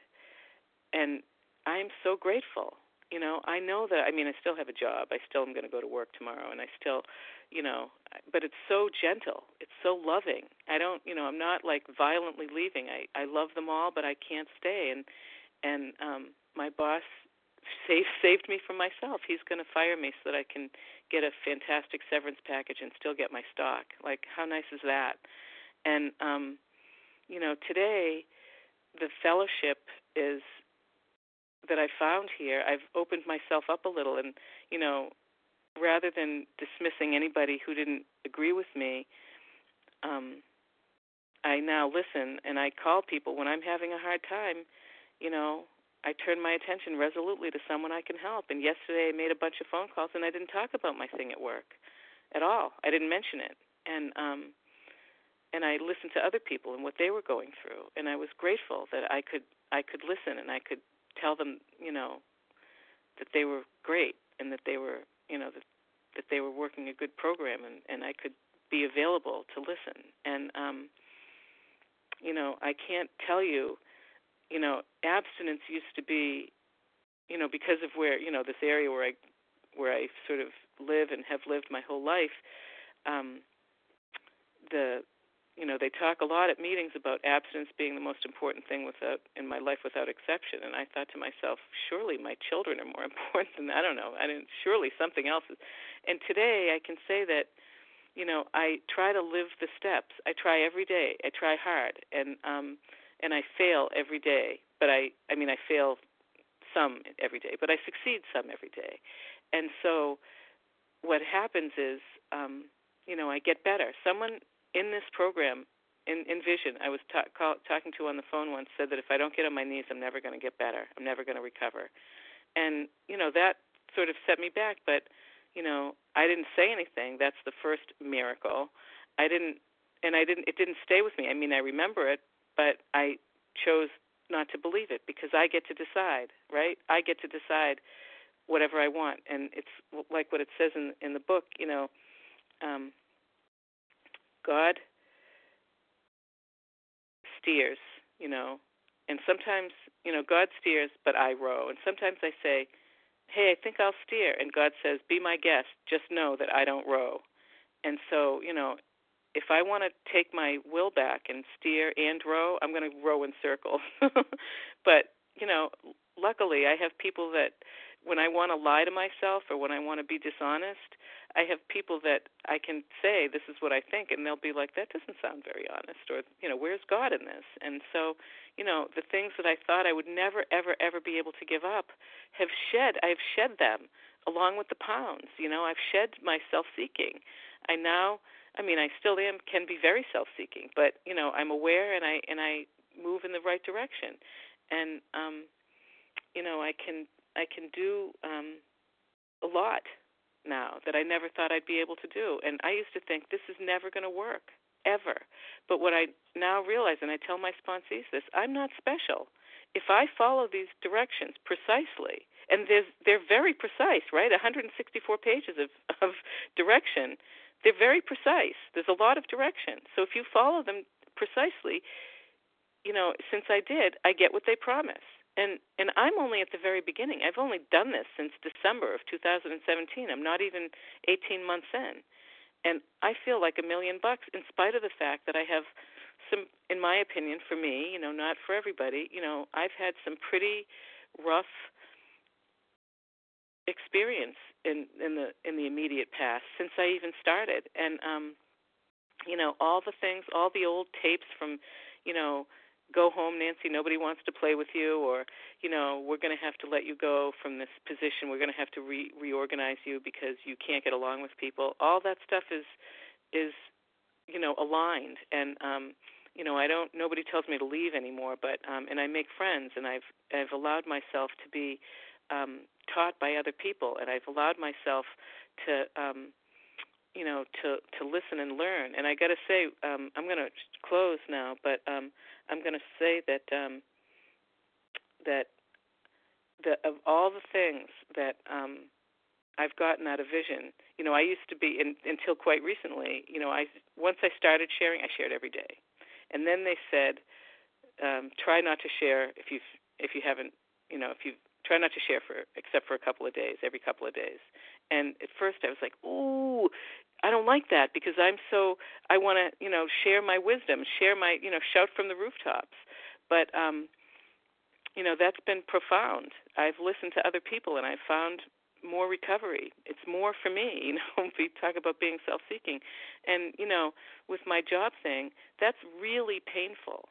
And I am so grateful. You know, I know that, I mean, I still have a job. I still am going to go to work tomorrow, and I still, you know, but it's so gentle. It's so loving. I don't, you know, I'm not, like, violently leaving. I love them all, but I can't stay. And my boss saved me from myself. He's going to fire me so that I can get a fantastic severance package and still get my stock. Like, how nice is that? And, you know, today the fellowship is that I found here. I've opened myself up a little, and, you know, rather than dismissing anybody who didn't agree with me, I now listen, and I call people when I'm having a hard time. You know, I turn my attention resolutely to someone I can help. And yesterday I made a bunch of phone calls, and I didn't talk about my thing at work at all. I didn't mention it. And I listened to other people and what they were going through, and I was grateful that I could listen, and I could tell them, you know, that they were great, and that they were, you know, that they were working a good program, and I could be available to listen. And, you know, I can't tell you, you know, abstinence used to be, you know, because of where, you know, this area where I sort of live and have lived my whole life, you know, they talk a lot at meetings about abstinence being the most important thing in my life without exception. And I thought to myself, surely my children are more important than, I don't know, surely something else is. And today I can say that, you know, I try to live the steps. I try every day. I try hard. And I fail every day. But I fail some every day, but I succeed some every day. And so what happens is, you know, I get better. Someone in this program, in Vision, I was talking to on the phone once, said that if I don't get on my knees, I'm never going to get better. I'm never going to recover. And, you know, that sort of set me back. But, you know, I didn't say anything. That's the first miracle. It didn't stay with me. I mean, I remember it, but I chose not to believe it because I get to decide, right? I get to decide whatever I want. And it's like what it says in the book, you know, God steers, you know, and sometimes, you know, God steers, but I row. And sometimes I say, hey, I think I'll steer. And God says, be my guest. Just know that I don't row. And so, you know, if I want to take my will back and steer and row, I'm going to row in circles. But, you know, luckily I have people that when I want to lie to myself or when I want to be dishonest, I have people that I can say, this is what I think, and they'll be like, that doesn't sound very honest, or, you know, where's God in this? And so, you know, the things that I thought I would never, ever, ever be able to give up I've shed them along with the pounds. You know, I've shed my self-seeking. I still am, can be very self-seeking, but, you know, I'm aware and I move in the right direction. And, you know, I can do a lot now that I never thought I'd be able to do. And I used to think this is never going to work, ever. But what I now realize, and I tell my sponsees this, I'm not special. If I follow these directions precisely, and they're very precise, right? 164 pages of direction. They're very precise. There's a lot of direction. So if you follow them precisely, you know, since I did, I get what they promise. And I'm only at the very beginning. I've only done this since December of 2017. I'm not even 18 months in. And I feel like $1 million bucks in spite of the fact that I have some, in my opinion, for me, you know, not for everybody, you know, I've had some pretty rough experience in the immediate past since I even started. And, you know, all the things, all the old tapes from, you know, go home, Nancy, nobody wants to play with you, or, you know, we're going to have to let you go from this position, we're going to have to reorganize you because you can't get along with people. All that stuff is you know, aligned. And, you know, nobody tells me to leave anymore, but, and I make friends, and I've allowed myself to be taught by other people, and I've allowed myself to, you know, to listen and learn. And I got to say, I'm going to close now, but I'm going to say that of all the things that I've gotten out of Vision, you know, I used to be, until quite recently, you know, once I started sharing, I shared every day, and then they said, try not to share try not to share except for a couple of days, every couple of days. And at first I was like, ooh, I don't like that, because I want to, you know, share my wisdom, share my, you know, shout from the rooftops. But, you know, that's been profound. I've listened to other people, and I've found more recovery. It's more for me, you know, we talk about being self-seeking. And, you know, with my job thing, that's really painful.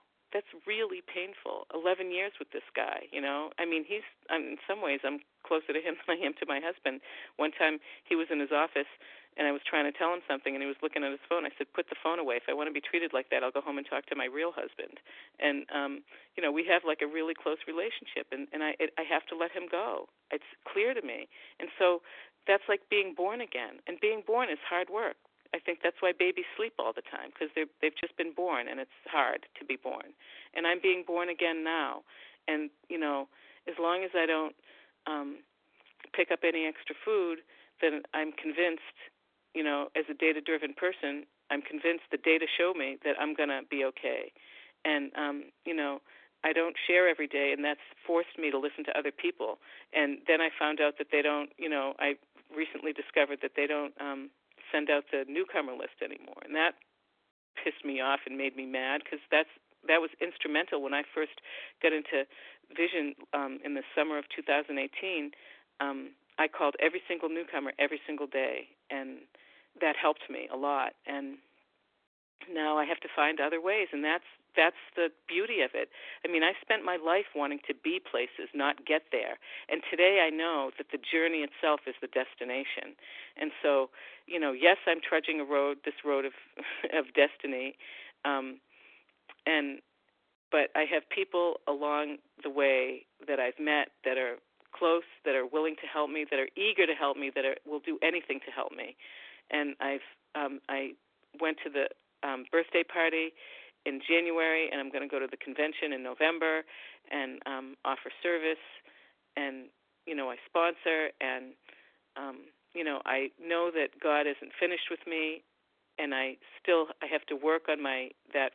11 years with this guy, you know. I mean, in some ways, I'm closer to him than I am to my husband. One time he was in his office, and I was trying to tell him something, and he was looking at his phone. I said, put the phone away. If I want to be treated like that, I'll go home and talk to my real husband. And, you know, we have like a really close relationship, and I have to let him go. It's clear to me. And so that's like being born again. And being born is hard work. I think that's why babies sleep all the time, because they've just been born, and it's hard to be born. And I'm being born again now. And, you know, as long as I don't pick up any extra food, then I'm convinced, you know, as a data-driven person, I'm convinced the data show me that I'm going to be okay. And, you know, I don't share every day, and that's forced me to listen to other people. And then I found out that they don't, you know, I recently discovered that they don't send out the newcomer list anymore, and that pissed me off and made me mad, because that was instrumental when I first got into Vision in the summer of 2018. I called every single newcomer every single day, and that helped me a lot. And now I have to find other ways, and that's the beauty of it. I mean, I spent my life wanting to be places, not get there. And today I know that the journey itself is the destination. And so, you know, yes, I'm trudging this road of destiny. But I have people along the way that I've met that are close, that are willing to help me, that are eager to help me, that will do anything to help me. And I went to the birthday party in January, and I'm going to go to the convention in November and offer service, and, you know, I sponsor, and, you know, I know that God isn't finished with me, and I have to work on that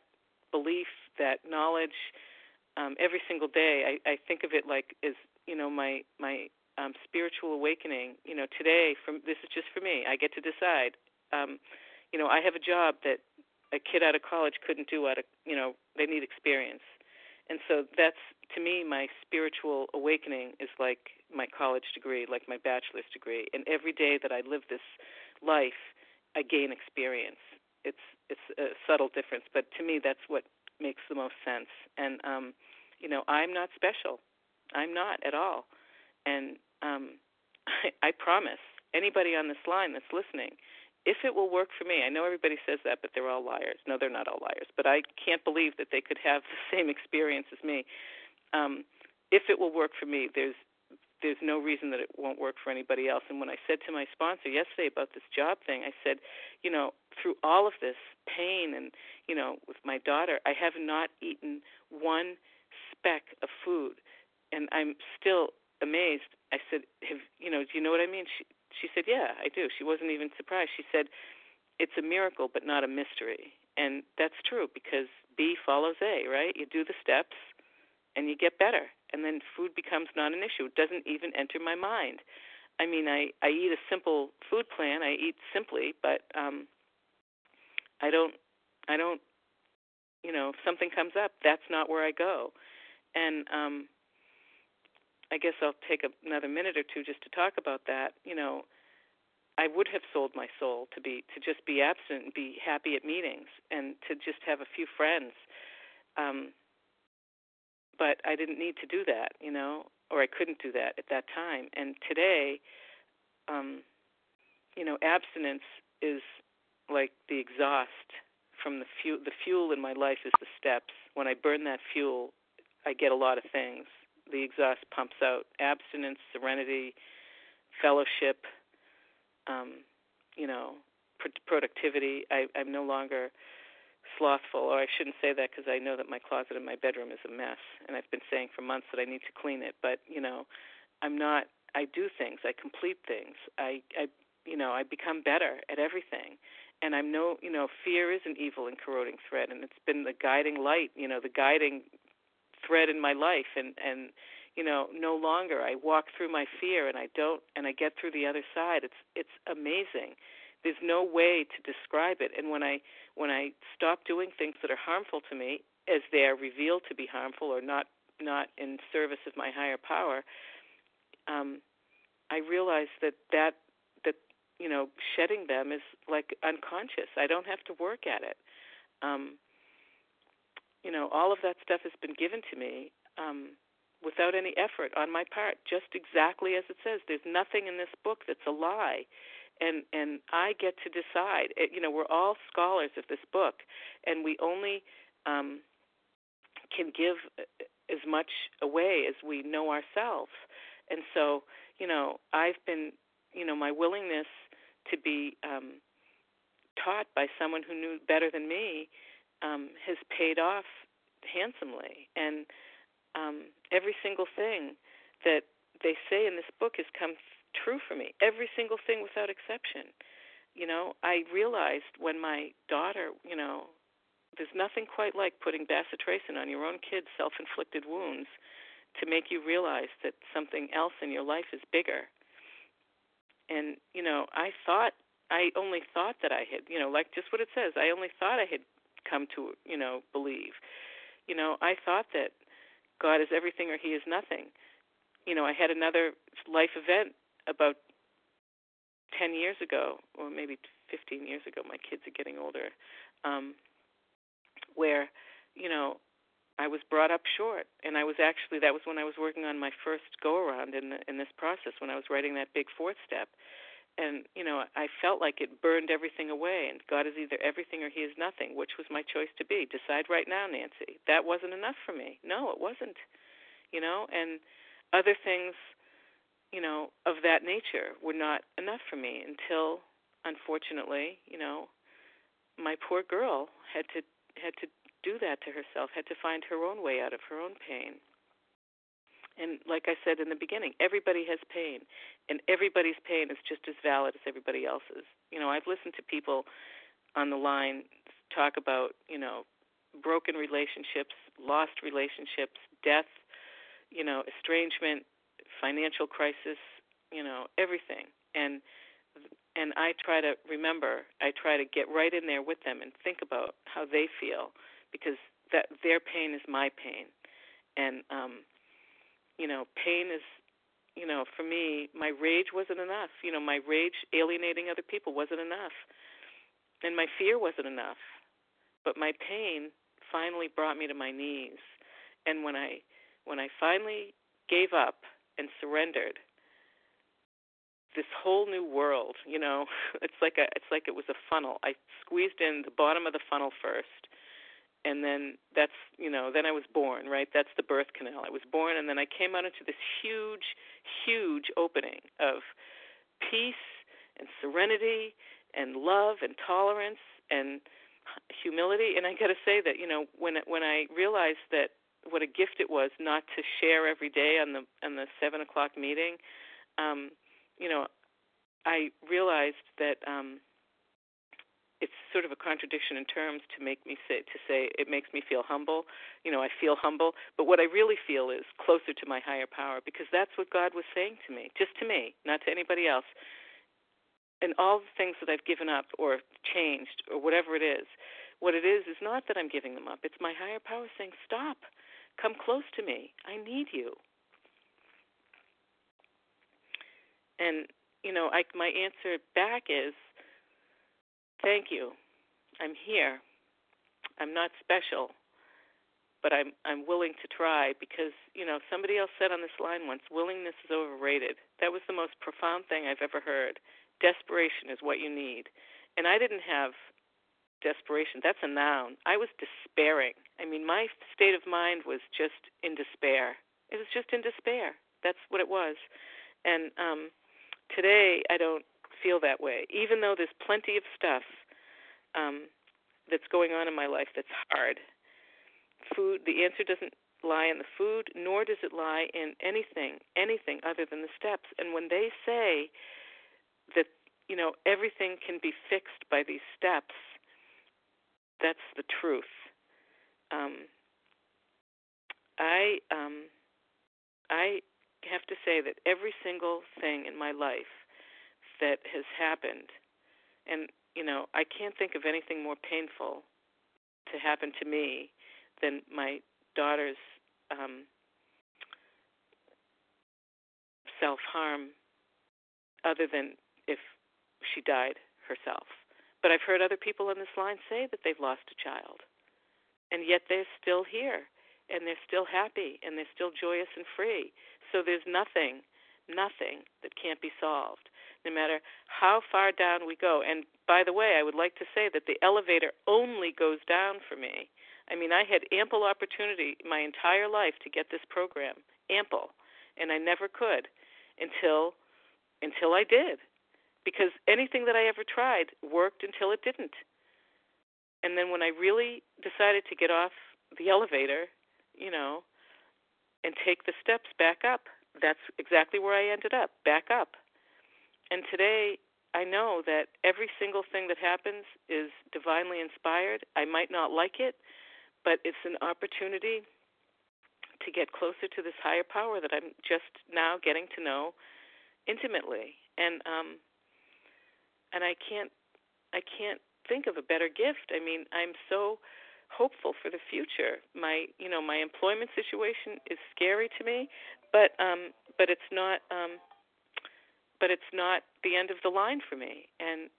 belief, that knowledge. Every single day I think of it like is, you know, my spiritual awakening. You know, today, this is just for me. I get to decide. You know, I have a job that a kid out of college couldn't do you know, they need experience. And so that's, to me, my spiritual awakening is like my college degree, like my bachelor's degree. And every day that I live this life, I gain experience. It's a subtle difference, but to me, that's what makes the most sense. And, you know, I'm not special. I'm not at all. And I promise anybody on this line that's listening, if it will work for me, I know everybody says that, but they're all liars. No, they're not all liars, but I can't believe that they could have the same experience as me. If it will work for me, there's no reason that it won't work for anybody else. And when I said to my sponsor yesterday about this job thing, I said, you know, through all of this pain and, you know, with my daughter, I have not eaten one speck of food, and I'm still amazed. I said, do you know what I mean? She said, yeah, I do. She wasn't even surprised. She said, it's a miracle but not a mystery. And that's true, because B follows A, right? You do the steps and you get better. and then food becomes not an issue. It doesn't even enter my mind. I mean, I eat a simple food plan. I eat simply, but I don't, you know, if something comes up, that's not where I go. And I guess I'll take another minute or two just to talk about that. You know, I would have sold my soul to just be absent and be happy at meetings and to just have a few friends. But I didn't need to do that, you know, or I couldn't do that at that time. And today, you know, abstinence is like the exhaust from the fuel. The fuel in my life is the steps. When I burn that fuel, I get a lot of things. The exhaust pumps out abstinence, serenity, fellowship, you know, productivity. I'm no longer slothful, or I shouldn't say that because I know that my closet in my bedroom is a mess, and I've been saying for months that I need to clean it. But, you know, I'm not. I do things. I complete things. I become better at everything. And I'm no, you know, fear is an evil and corroding thread, and it's been the guiding light, you know, the guiding thread in my life. And you know, no longer I walk through my fear, and I don't, and I get through the other side. It's amazing. There's no way to describe it. And when I stop doing things that are harmful to me, as they are revealed to be harmful or not in service of my higher power, I realize that you know, shedding them is like unconscious. I don't have to work at it. You know, all of that stuff has been given to me without any effort on my part, just exactly as it says. There's nothing in this book that's a lie. And I get to decide. You know, we're all scholars of this book, and we only can give as much away as we know ourselves. And so, you know, I've been, you know, my willingness to be taught by someone who knew better than me has paid off handsomely. And every single thing that they say in this book has come true for me, every single thing without exception. You know, I realized when my daughter, you know, there's nothing quite like putting bacitracin on your own kid's self-inflicted wounds to make you realize that something else in your life is bigger. And, you know, I only thought that I had, you know, like just what it says, I only thought I had come to, you know, believe. You know, I thought that God is everything or he is nothing. You know, I had another life event about 10 years ago, or maybe 15 years ago, my kids are getting older, where, you know, I was brought up short. And I was actually, that was when I was working on my first go-around in this process, when I was writing that big fourth step. And, you know, I felt like it burned everything away, and God is either everything or he is nothing, which was my choice to be. Decide right now, Nancy. That wasn't enough for me. No, it wasn't. You know, and other things, you know, of that nature were not enough for me until, unfortunately, you know, my poor girl had to do that to herself, had to find her own way out of her own pain. And like I said in the beginning, everybody has pain, and everybody's pain is just as valid as everybody else's. You know, I've listened to people on the line talk about, you know, broken relationships, lost relationships, death, you know, estrangement, financial crisis, you know, everything. And I try to remember, I try to get right in there with them and think about how they feel, because that their pain is my pain. And, you know, pain is, you know, for me, my rage wasn't enough. You know, my rage alienating other people wasn't enough. And my fear wasn't enough. But my pain finally brought me to my knees. And when I finally gave up and surrendered, this whole new world, you know, it's like it was a funnel. I squeezed in the bottom of the funnel first, and then that's, you know, then I was born, right? That's the birth canal. I was born, and then I came out into this huge, huge opening of peace and serenity and love and tolerance and humility. And I got to say that, you know, when I realized that what a gift it was not to share every day on the 7:00 meeting. You know, I realized that it's sort of a contradiction in terms to make me say, it makes me feel humble. You know, I feel humble, but what I really feel is closer to my higher power, because that's what God was saying to me, just to me, not to anybody else. And all the things that I've given up or changed or whatever it is, what it is not that I'm giving them up. It's my higher power saying, stop, come close to me. I need you. And, you know, my answer back is, thank you. I'm here. I'm not special, but I'm willing to try, because, you know, somebody else said on this line once, willingness is overrated. That was the most profound thing I've ever heard. Desperation is what you need. And I didn't have desperation. That's a noun. I was despairing. I mean, my state of mind was just in despair. It was just in despair. That's what it was. And today I don't feel that way, even though there's plenty of stuff that's going on in my life that's hard. Food, the answer doesn't lie in the food, nor does it lie in anything other than the steps. And when they say that, you know, everything can be fixed by these steps, that's the truth. I have to say that every single thing in my life that has happened, and, you know, I can't think of anything more painful to happen to me than my daughter's self-harm, other than if she died herself. But I've heard other people on this line say that they've lost a child, and yet they're still here, and they're still happy, and they're still joyous and free. So there's nothing that can't be solved, no matter how far down we go. And by the way, I would like to say that the elevator only goes down for me. I mean, I had ample opportunity my entire life to get this program, ample, and I never could until I did, because anything that I ever tried worked until it didn't. And then when I really decided to get off the elevator, you know, and take the steps back up, that's exactly where I ended up, back up. And today, I know that every single thing that happens is divinely inspired. I might not like it, but it's an opportunity to get closer to this higher power that I'm just now getting to know intimately. And I can't think of a better gift. I mean, I'm so hopeful for the future. My employment situation is scary to me, but it's not the end of the line for me. And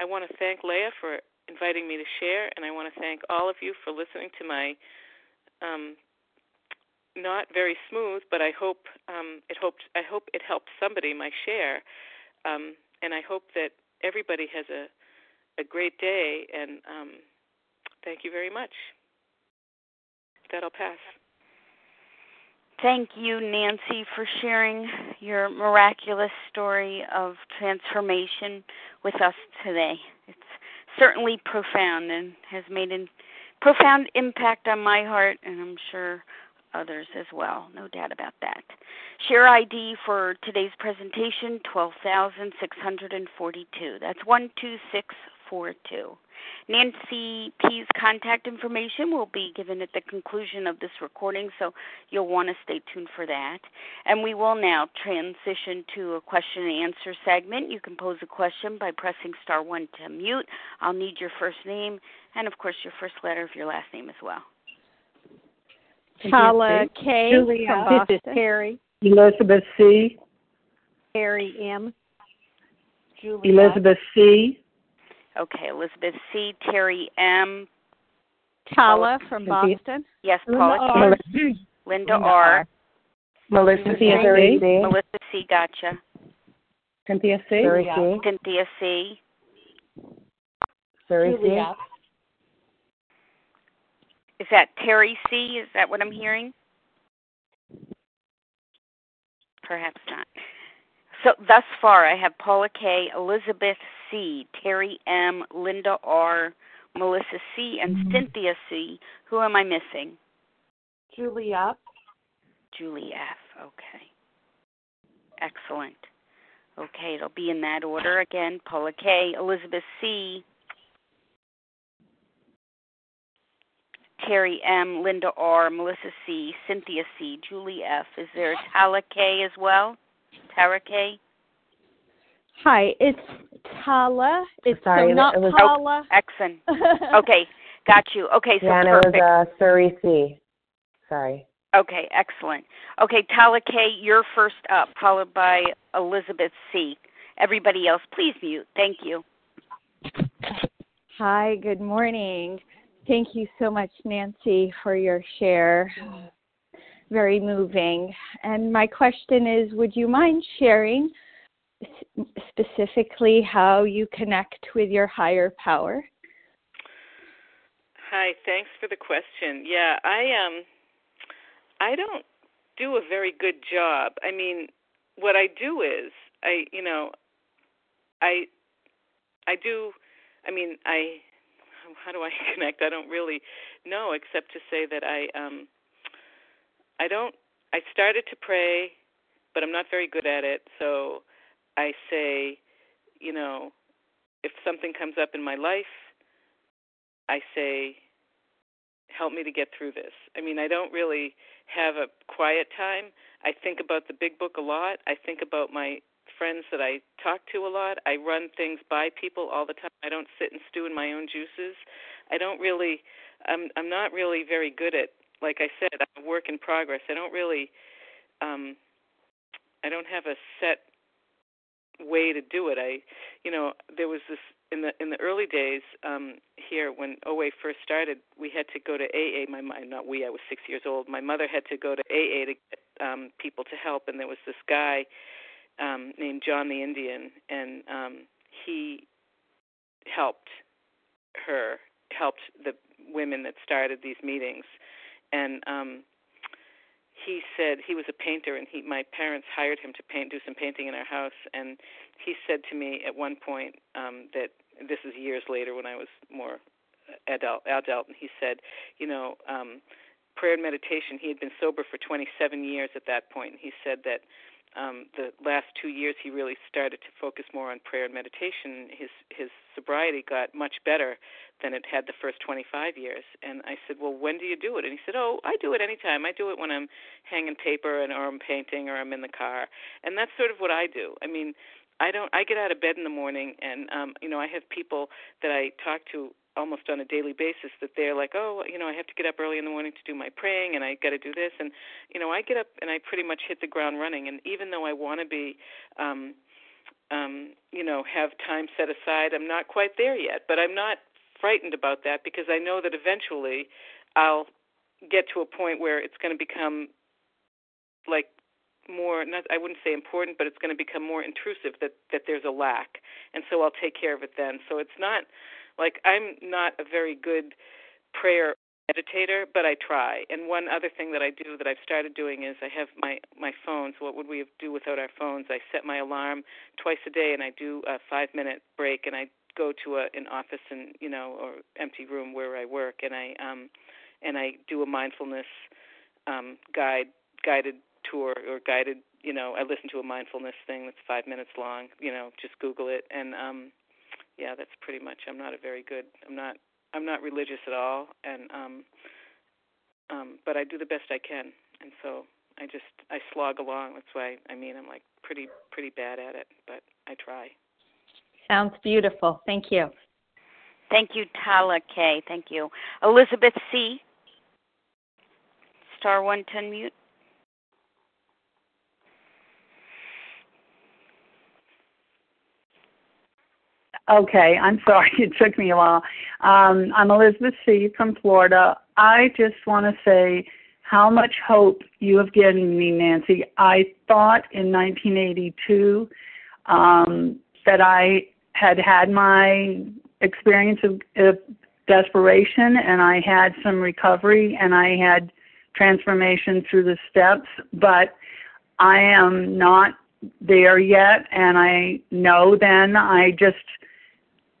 I want to thank Leah for inviting me to share, and I want to thank all of you for listening to my not very smooth, but I hope it helped somebody, my share. And I hope that everybody has a great day, and thank you very much. That'll pass. Thank you, Nancy, for sharing your miraculous story of transformation with us today. It's certainly profound and has made a profound impact on my heart, and I'm sure others as well, no doubt about that. Share ID for today's presentation, 12,642. That's 12642. Nancy P.'s contact information will be given at the conclusion of this recording, so you'll want to stay tuned for that. And we will now transition to a question and answer segment. You can pose a question by pressing star 1 to mute. I'll need your first name and, of course, your first letter of your last name as well. Paula K. Julia from Boston. Harry. Elizabeth C. Harry M. Julia. Elizabeth C. Okay, Elizabeth C., Terry M. Paula from Boston. Yes, Paula K. Linda R. Melissa C. Melissa C., gotcha. Cynthia C. Cynthia C. Terry C. Is that Terry C? Is that what I'm hearing? Perhaps not. So thus far, I have Paula K., Elizabeth C., Terry M., Linda R., Melissa C., and Cynthia C. Who am I missing? Julie F. Julie F., okay. Excellent. Okay, it'll be in that order again. Paula K., Elizabeth C., Carrie M., Linda R., Melissa C., Cynthia C., Julie F. Is there Tala K. as well? Tara K.? Hi, it's Tala. It's sorry, so not it was Paula. Oh, excellent. Okay, got you. Okay, so yeah, and perfect. It was Suri C. Sorry. Okay, excellent. Okay, Tala K., you're first up, followed by Elizabeth C. Everybody else, please mute. Thank you. Hi, good morning. Thank you so much, Nancy, for your share. Very moving. And my question is, would you mind sharing specifically how you connect with your higher power? Hi, thanks for the question. Yeah, I don't do a very good job. I mean, what I do is how do I connect? I don't really know, except to say that I started to pray, but I'm not very good at it. So I say, if something comes up in my life, I say, help me to get through this. I mean, I don't really have a quiet time. I think about the Big Book a lot. I think about my friends that I talk to a lot. I run things by people all the time. I don't sit and stew in my own juices. I'm not really very good at, like I said, I'm a work in progress. I don't really, I don't have a set way to do it. There was this in the early days here when OA first started, we had to go to AA. I was 6 years old. My mother had to go to AA to get people to help, and there was this guy named John the Indian, and he helped the women that started these meetings. And he said, he was a painter, and my parents hired him to do some painting in our house, and he said to me at one point that, this is years later when I was more adult, and he said, prayer and meditation, he had been sober for 27 years at that point, and he said that the last 2 years he really started to focus more on prayer and meditation. His sobriety got much better than it had the first 25 years. And I said, well, when do you do it? And he said, oh, I do it anytime. I do it when I'm hanging paper or I'm painting or I'm in the car. And that's sort of what I do. I mean, I get out of bed in the morning and, I have people that I talk to almost on a daily basis that they're like, oh, I have to get up early in the morning to do my praying, and I got to do this, and I get up and I pretty much hit the ground running. And even though I want to be, have time set aside, I'm not quite there yet. But I'm not frightened about that because I know that eventually I'll get to a point where it's going to become like more, not, I wouldn't say important, but it's going to become more intrusive that there's a lack, and so I'll take care of it then. So it's not. Like, I'm not a very good prayer meditator, but I try. And one other thing that I do that I've started doing is I have my phones. What would we do without our phones? I set my alarm twice a day, and I do a 5-minute break, and I go to an office and or empty room where I work, and I do a mindfulness guided tour or guided. I listen to a mindfulness thing that's 5 minutes long. Just Google it and. Yeah, that's pretty much. I'm not religious at all, and but I do the best I can, and so I slog along. That's why I'm like pretty bad at it, but I try. Sounds beautiful. Thank you. Thank you, Tala K. Thank you, Elizabeth C. *1 to unmute. Okay, I'm sorry. It took me a while. I'm Elizabeth C. from Florida. I just want to say how much hope you have given me, Nancy. I thought in 1982 that I had my experience of desperation, and I had some recovery, and I had transformation through the steps, but I am not there yet, and I know then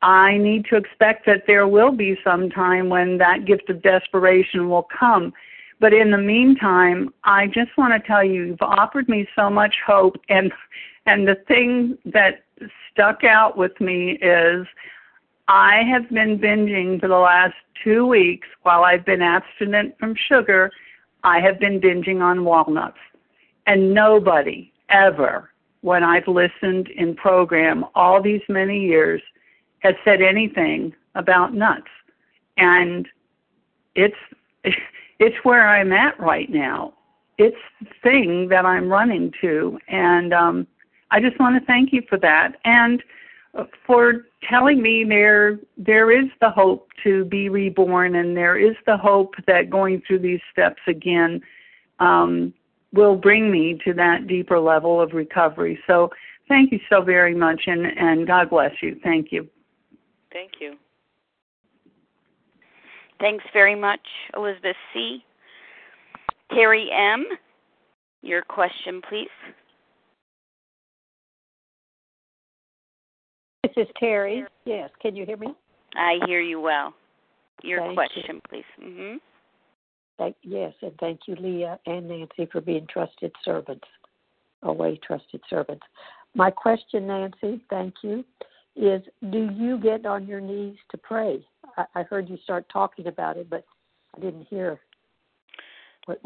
I need to expect that there will be some time when that gift of desperation will come. But in the meantime, I just want to tell you, you've offered me so much hope. And the thing that stuck out with me is I have been binging for the last 2 weeks. While I've been abstinent from sugar, I have been binging on walnuts. And nobody ever, when I've listened in program all these many years, has said anything about nuts. And it's where I'm at right now. It's the thing that I'm running to. And I just want to thank you for that. And for telling me there is the hope to be reborn, and there is the hope that going through these steps again will bring me to that deeper level of recovery. So thank you so very much, and God bless you. Thank you. Thank you. Thanks very much, Elizabeth C. Terry M., your question, please. This is Terry. Yes, can you hear me? I hear you well. Your question, please. Mm-hmm. Yes, and thank you, Leah and Nancy, for being trusted servants, always trusted servants. My question, Nancy, thank you, is do you get on your knees to pray? I heard you start talking about it, but I didn't hear.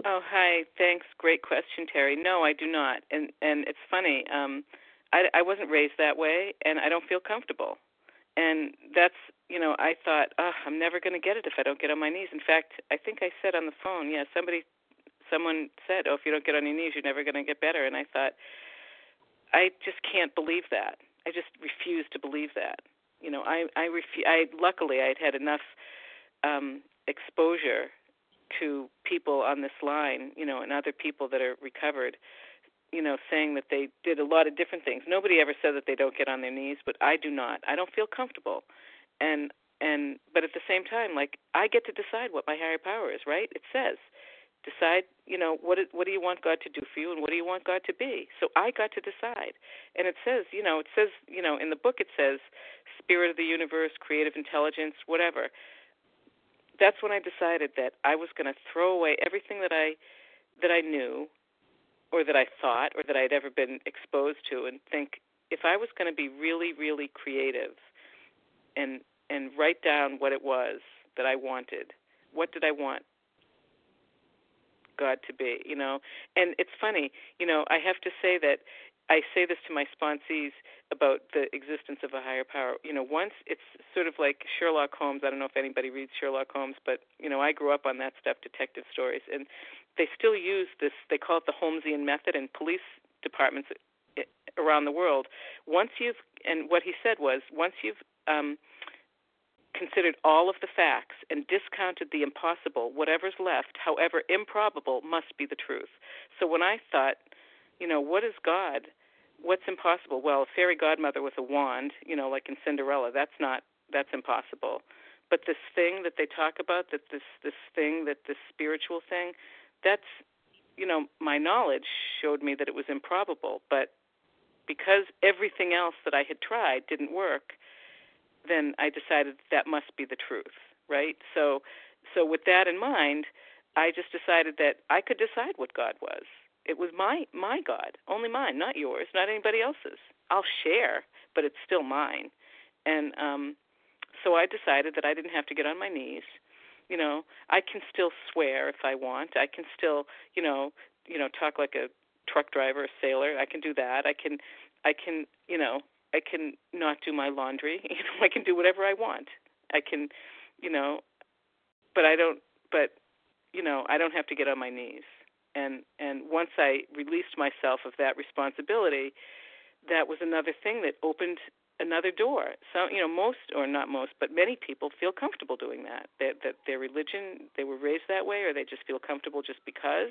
Oh, hi. Thanks. Great question, Terry. No, I do not. And it's funny. I wasn't raised that way, and I don't feel comfortable. And that's, you know, I thought, I'm never going to get it if I don't get on my knees. In fact, I think I said on the phone, someone said, if you don't get on your knees, you're never going to get better. And I thought, I just can't believe that. I just refuse to believe that. You know, luckily I'd had enough exposure to people on this line, you know, and other people that are recovered, you know, saying that they did a lot of different things. Nobody ever said that they don't get on their knees, but I do not. I don't feel comfortable. But at the same time, like, I get to decide what my higher power is, right? It says, decide, you know, what do you want God to do for you and what do you want God to be? So I got to decide. And it says, in the book it says, spirit of the universe, creative intelligence, whatever. That's when I decided that I was going to throw away everything that I knew or that I thought or that I'd ever been exposed to, and think if I was going to be really, really creative and write down what it was that I wanted, what did I want God to be, you know? And it's funny, you know, I have to say that I say this to my sponsees about the existence of a higher power. You know, once it's sort of like Sherlock Holmes. I don't know if anybody reads Sherlock Holmes, but, you know, I grew up on that stuff, detective stories. And they still use this, they call it the Holmesian method in police departments around the world. And what he said was, once you've considered all of the facts and discounted the impossible, whatever's left, however improbable, must be the truth. So when I thought, you know, what is God? What's impossible? Well, a fairy godmother with a wand, you know, like in Cinderella, that's impossible. But this thing that they talk about, that this thing, that this spiritual thing, that's, you know, my knowledge showed me that it was improbable. But because everything else that I had tried didn't work, then I decided that must be the truth, right? So with that in mind, I just decided that I could decide what God was. It was my God, only mine, not yours, not anybody else's. I'll share, but it's still mine. And so I decided that I didn't have to get on my knees. You know, I can still swear if I want. I can still, you know, talk like a truck driver, a sailor. I can do that. I can, you know, I can not do my laundry. You know, I can do whatever I want. I can, you know, but I don't have to get on my knees. And once I released myself of that responsibility, that was another thing that opened another door. So, you know, most, or not most, but many people feel comfortable doing that, that their religion, they were raised that way, or they just feel comfortable just because.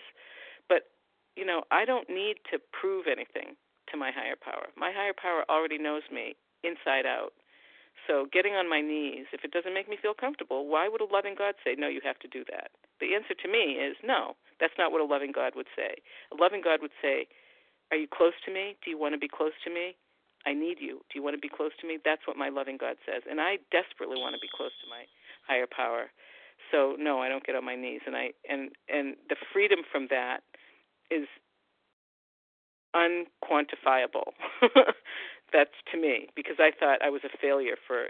But, you know, I don't need to prove anything to my higher power. My higher power already knows me inside out. So getting on my knees, if it doesn't make me feel comfortable, why would a loving God say, no, you have to do that? The answer to me is no. That's not what a loving God would say. A loving God would say, are you close to me? Do you want to be close to me? I need you. Do you want to be close to me? That's what my loving God says. And I desperately want to be close to my higher power. So no, I don't get on my knees. And the freedom from that is unquantifiable. That's to me, because I thought I was a failure for,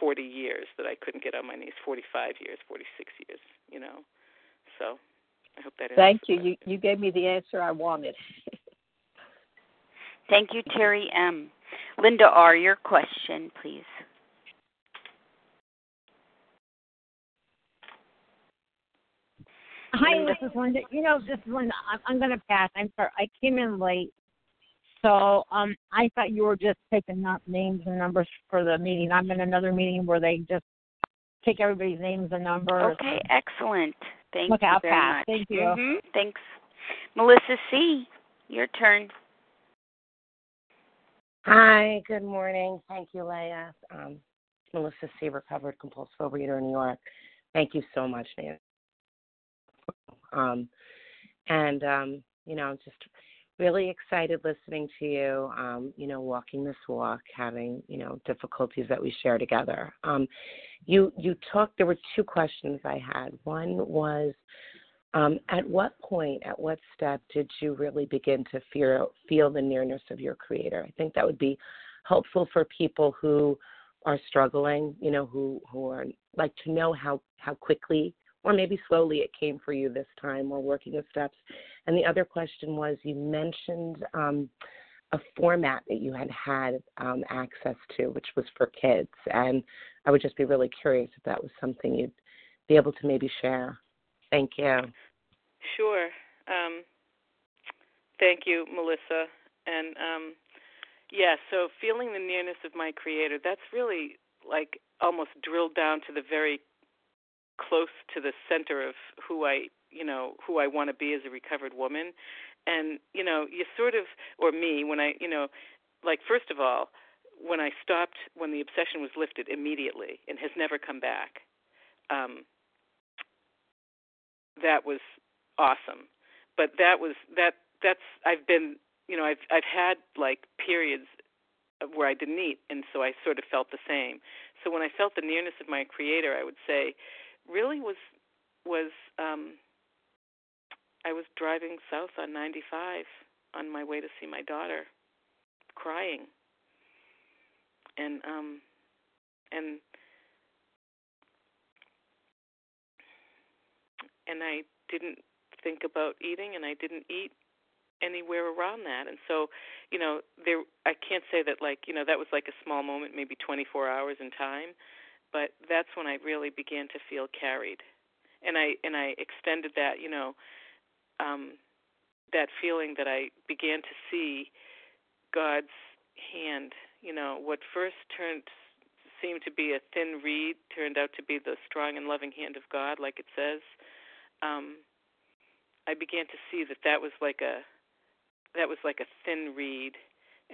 40 years, that I couldn't get on my knees, 45 years, 46 years, So I hope that answers. Thank you. You gave me the answer I wanted. Thank you, Terry M. Linda R., your question, please. Hi, Linda. This is Linda. This is Linda. I'm going to pass. I'm sorry. I came in late. So I thought you were just taking up names and numbers for the meeting. I'm in another meeting where they just take everybody's names and numbers. Okay, excellent. Thank you very much. Thank you. Mm-hmm. Thanks. Melissa C., your turn. Hi, good morning. Thank you, Leah. Melissa C., recovered compulsive overeater in New York. Thank you so much, Nancy. I'm just really excited listening to you, walking this walk, having, difficulties that we share together. There were two questions I had. One was, at what step did you really begin to feel the nearness of your Creator? I think that would be helpful for people who are struggling, who are like to know how quickly or maybe slowly it came for you this time or working the steps. And the other question was, you mentioned a format that you had access to, which was for kids. And I would just be really curious if that was something you'd be able to maybe share. Thank you. Sure. Thank you, Melissa. And, so feeling the nearness of my Creator, that's really like almost drilled down to the very close to the center of who I want to be as a recovered woman. And, first of all, when I stopped, when the obsession was lifted immediately and has never come back, that was awesome. But I've had like periods where I didn't eat. And so I sort of felt the same. So when I felt the nearness of my Creator, I would say, really was I was driving south on 95 on my way to see my daughter, crying, and I didn't think about eating, and I didn't eat anywhere around that. And so, there I can't say that that was like a small moment, maybe 24 hours in time. But that's when I really began to feel carried, and I extended that, that feeling that I began to see God's hand. What first seemed to be a thin reed turned out to be the strong and loving hand of God, like it says. I began to see that was like a thin reed,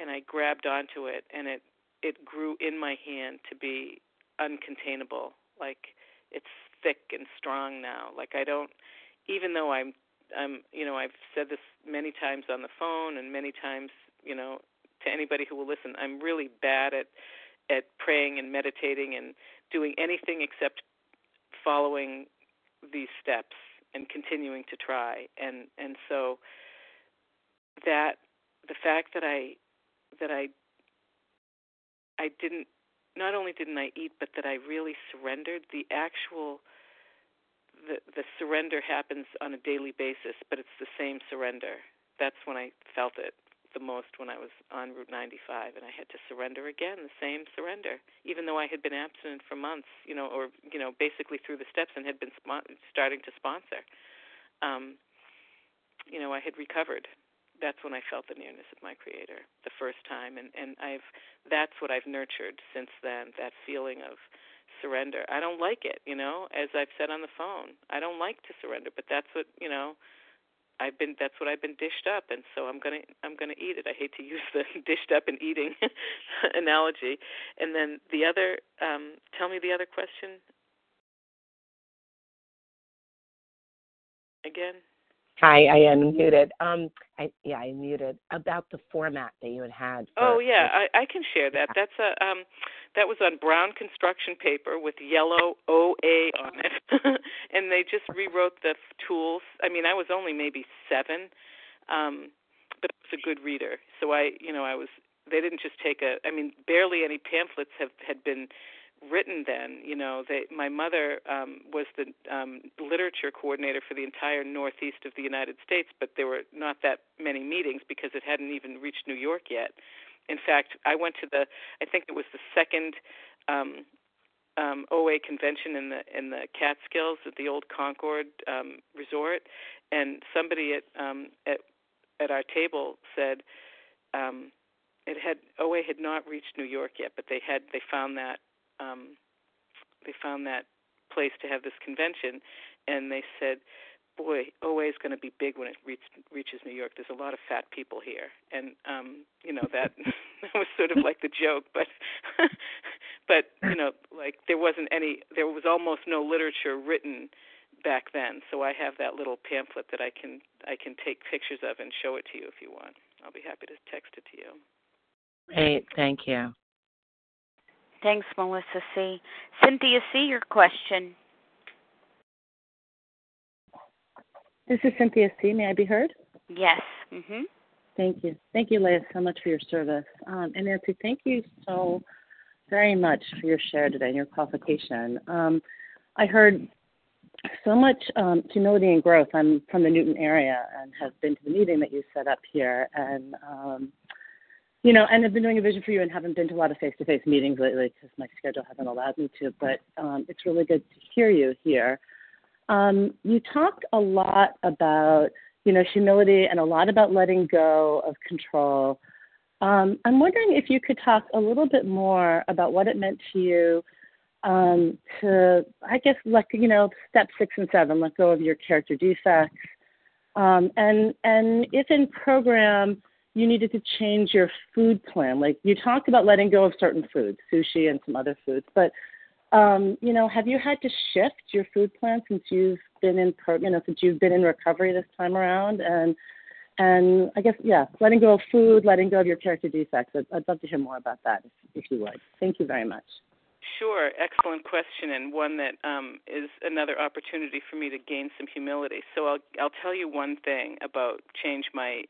and I grabbed onto it, and it grew in my hand to be uncontainable. Like, it's thick and strong now. Like, I don't, even though I'm I've said this many times on the phone and many times, to anybody who will listen, I'm really bad at praying and meditating and doing anything except following these steps and continuing to try. And so that the fact that I didn't, not only didn't I eat, but that I really surrendered. The surrender happens on a daily basis, but it's the same surrender. That's when I felt it the most, when I was on Route 95, and I had to surrender again, the same surrender, even though I had been abstinent for months, basically through the steps, and had been starting to sponsor. I had recovered. That's when I felt the nearness of my Creator the first time, and that's what I've nurtured since then, that feeling of surrender. I don't like it, as I've said on the phone. I don't like to surrender, but that's what, that's what I've been dished up, and so I'm gonna eat it. I hate to use the dished up and eating analogy. And then the other, tell me the other question again. Hi, I unmuted. I muted about the format that you had. I can share that. That's that was on brown construction paper with yellow OA on it, and they just rewrote the tools. I mean, I was only maybe 7, but I was a good reader, so I, I was They didn't just take a, I mean, barely any pamphlets had been written then. You know, my mother was the literature coordinator for the entire northeast of the United States, but there were not that many meetings because it hadn't even reached New York yet. In fact, I went to I think it was the second OA convention in the Catskills at the old Concord resort, and somebody at our table said OA had not reached New York yet, but they found that place to have this convention, and they said, boy, OA is going to be big when it reaches New York. There's a lot of fat people here. And, you know, that, that was sort of like the joke, but, you know, like there was almost no literature written back then. So I have that little pamphlet that I can take pictures of and show it to you if you want. I'll be happy to text it to you. Great. Thank you. Thanks, Melissa C. Cynthia C., your question. This is Cynthia C. May I be heard? Yes. Mm-hmm. Thank you. Thank you, Leah, so much for your service. And Nancy, thank you so very much for your share today and your qualification. I heard so much humility and growth. I'm from the Newton area and have been to the meeting that you set up here. And, you know, and I've been doing a Vision for You and haven't been to a lot of face-to-face meetings lately because my schedule hasn't allowed me to. But it's really good to hear you here. You talked a lot about, you know, humility and a lot about letting go of control. I'm wondering if you could talk a little bit more about what it meant to you to, I guess, step 6 and 7, let go of your character defects. And if in program you needed to change your food plan, like you talked about letting go of certain foods, sushi and some other foods, but you know, have you had to shift your food plan since you've been in since you've been in recovery this time around? And I guess, yeah, letting go of food, letting go of your character defects. I'd love to hear more about that if you would. Thank you very much. Sure. Excellent question, and one that is another opportunity for me to gain some humility. So I'll tell you one thing about changing my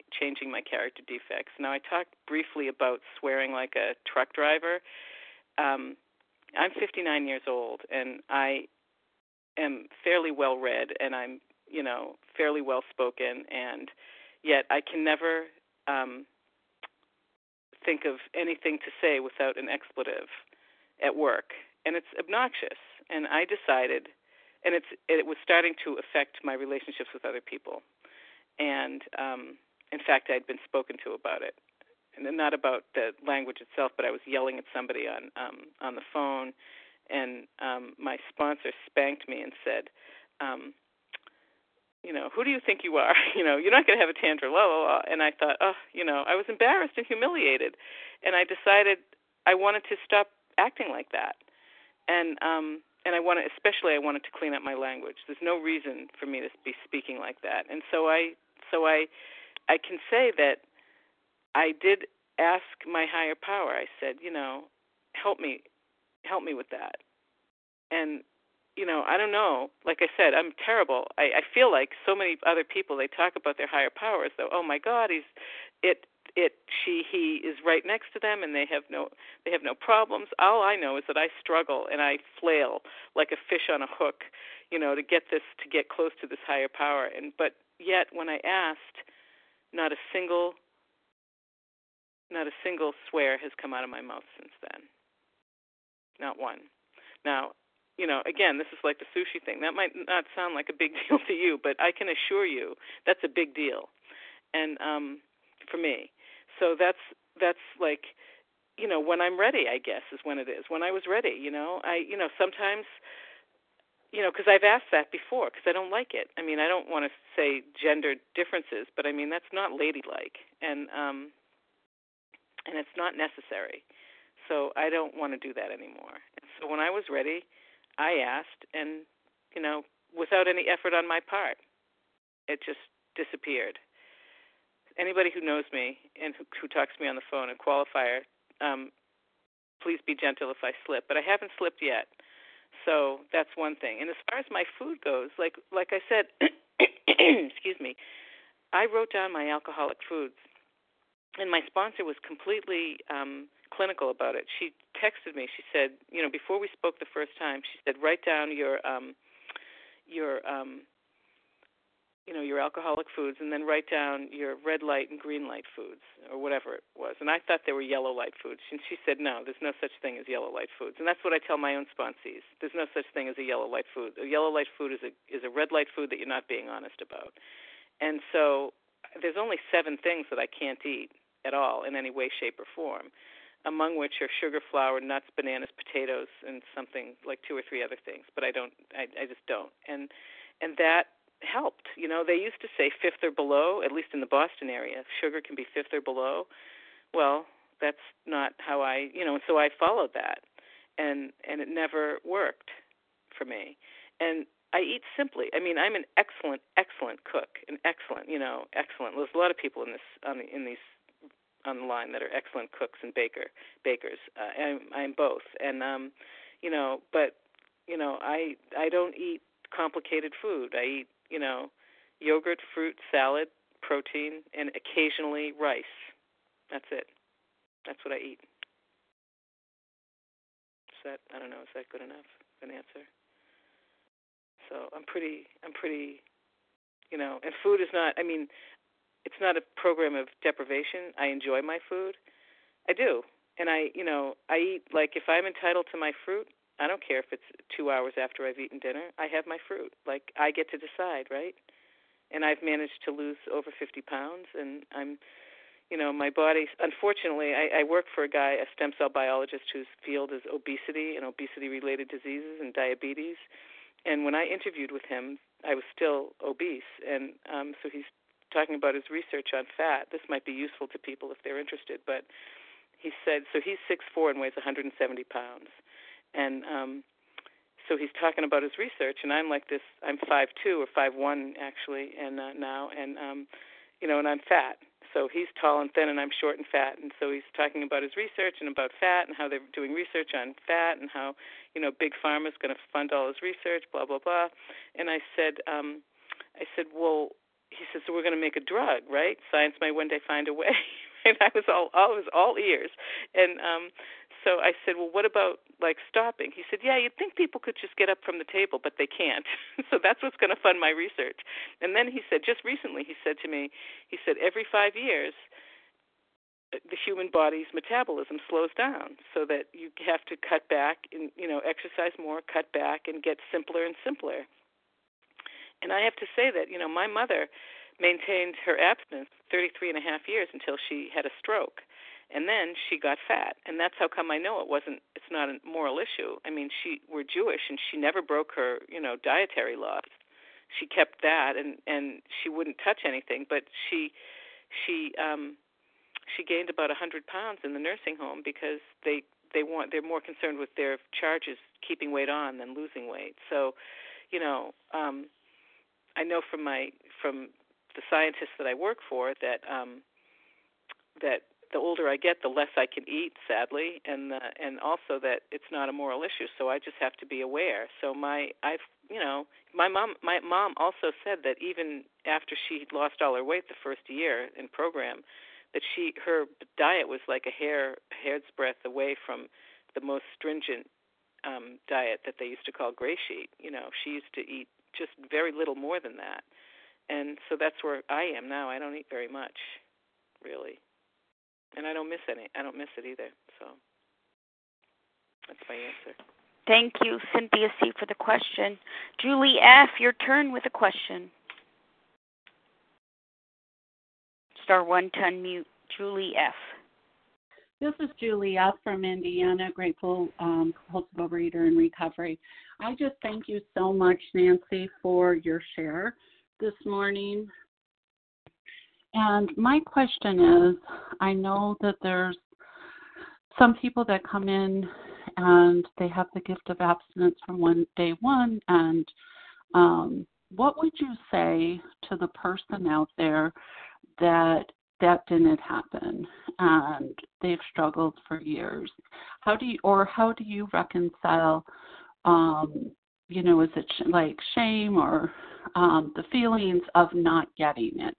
character defects. Now, I talked briefly about swearing like a truck driver. I'm 59 years old, and I am fairly well-read, and I'm, you know, fairly well-spoken, and yet I can never think of anything to say without an expletive at work, and it's obnoxious. And I decided, and it was starting to affect my relationships with other people, and in fact, I'd been spoken to about it. And not about the language itself, but I was yelling at somebody on the phone, and my sponsor spanked me and said, you know, who do you think you are? You know, you're not going to have a tantrum, blah, blah, blah. And I thought, you know, I was embarrassed and humiliated, and I decided I wanted to stop acting like that, and I wanted to clean up my language. There's no reason for me to be speaking like that, and so I can say that. I did ask my higher power. I said, you know, help me with that. And, you know, I don't know. Like I said, I'm terrible. I feel like so many other people, they talk about their higher powers, though. Oh my God, he is right next to them, and they have no problems. All I know is that I struggle and I flail like a fish on a hook, you know, to get close to this higher power. But yet, when I asked, not a single swear has come out of my mouth since then. Not one. Now, you know, again, this is like the sushi thing. That might not sound like a big deal to you, but I can assure you that's a big deal, and for me. So that's like, you know, when I'm ready, I guess, is when it is. When I was ready, you know, sometimes, you know, because I've asked that before because I don't like it. I mean, I don't want to say gender differences, but I mean, that's not ladylike, and it's not necessary. So I don't want to do that anymore. So when I was ready, I asked, and, you know, without any effort on my part, it just disappeared. Anybody who knows me and who talks to me on the phone, a qualifier, please be gentle if I slip. But I haven't slipped yet. So that's one thing. And as far as my food goes, like I said, excuse me, I wrote down my alcoholic foods And my sponsor was completely clinical about it. She texted me. She said, you know, before we spoke the first time, she said, write down your alcoholic foods, and then write down your red light and green light foods, or whatever it was. And I thought they were yellow light foods. And she said, no, there's no such thing as yellow light foods. And that's what I tell my own sponsees. There's no such thing as a yellow light food. A yellow light food is a red light food that you're not being honest about. And so there's only 7 things that I can't eat at all in any way, shape, or form, among which are sugar, flour, nuts, bananas, potatoes, and something like 2 or 3 other things. But I just don't. And that helped. You know, they used to say 5th or below, at least in the Boston area, sugar can be 5th or below. Well, that's not how and so I followed that. And it never worked for me. And I eat simply. I mean, I'm an excellent, excellent cook, excellent. There's a lot of people online that are excellent cooks and bakers. I'm both, and I don't eat complicated food. I eat yogurt, fruit, salad, protein, and occasionally rice. That's it. That's what I eat. Is that good enough of an answer? So I'm pretty, and food is not, it's not a program of deprivation. I enjoy my food. I do. And I eat, like, if I'm entitled to my fruit, I don't care if it's 2 hours after I've eaten dinner. I have my fruit. Like, I get to decide, right? And I've managed to lose over 50 pounds, and I'm, my body, unfortunately, I work for a guy, a stem cell biologist whose field is obesity and obesity-related diseases and diabetes. And when I interviewed with him, I was still obese. And so he's talking about his research on fat. This might be useful to people if they're interested. But he said, so he's 6'4" and weighs 170 pounds. And so he's talking about his research. And I'm like this, I'm 5'2" or 5'1", actually, and now. And, and I'm fat. So he's tall and thin, and I'm short and fat. And so he's talking about his research and about fat and how they're doing research on fat and how, Big Pharma's going to fund all his research, blah, blah, blah. And I said, well, he says, so we're going to make a drug, right? Science may one day find a way. And I was all ears. And so I said, well, what about, stopping? He said, yeah, you'd think people could just get up from the table, but they can't. So that's what's going to fund my research. And then he said, just recently, he said to me, every 5 years, the human body's metabolism slows down so that you have to cut back and, exercise more, cut back, and get simpler and simpler. And I have to say that, my mother maintained her abstinence 33 and a half years until she had a stroke. And then she got fat, and that's how come I know it's not a moral issue. We're Jewish, and she never broke her, dietary laws. She kept that, and she wouldn't touch anything. But she gained about 100 pounds in the nursing home because they're more concerned with their charges keeping weight on than losing weight. So, I know from the scientists that I work for that the older I get, the less I can eat, sadly, and also that it's not a moral issue. So I just have to be aware. So my mom also said that even after she lost all her weight the first year in program, that her diet was like a hair's breadth away from the most stringent diet that they used to call gray sheet. She used to eat just very little more than that, and so that's where I am now. I don't eat very much, really. And I don't miss any. I don't miss it either. So that's my answer. Thank you, Cynthia C., for the question. Julie F., your turn with a question. *1 to unmute. Julie F. This is Julie F. from Indiana, grateful compulsive overeater in recovery. I just thank you so much, Nancy, for your share this morning. And my question is, I know that there's some people that come in and they have the gift of abstinence from day one, and what would you say to the person out there that didn't happen and they've struggled for years? How do you reconcile, is it shame or the feelings of not getting it?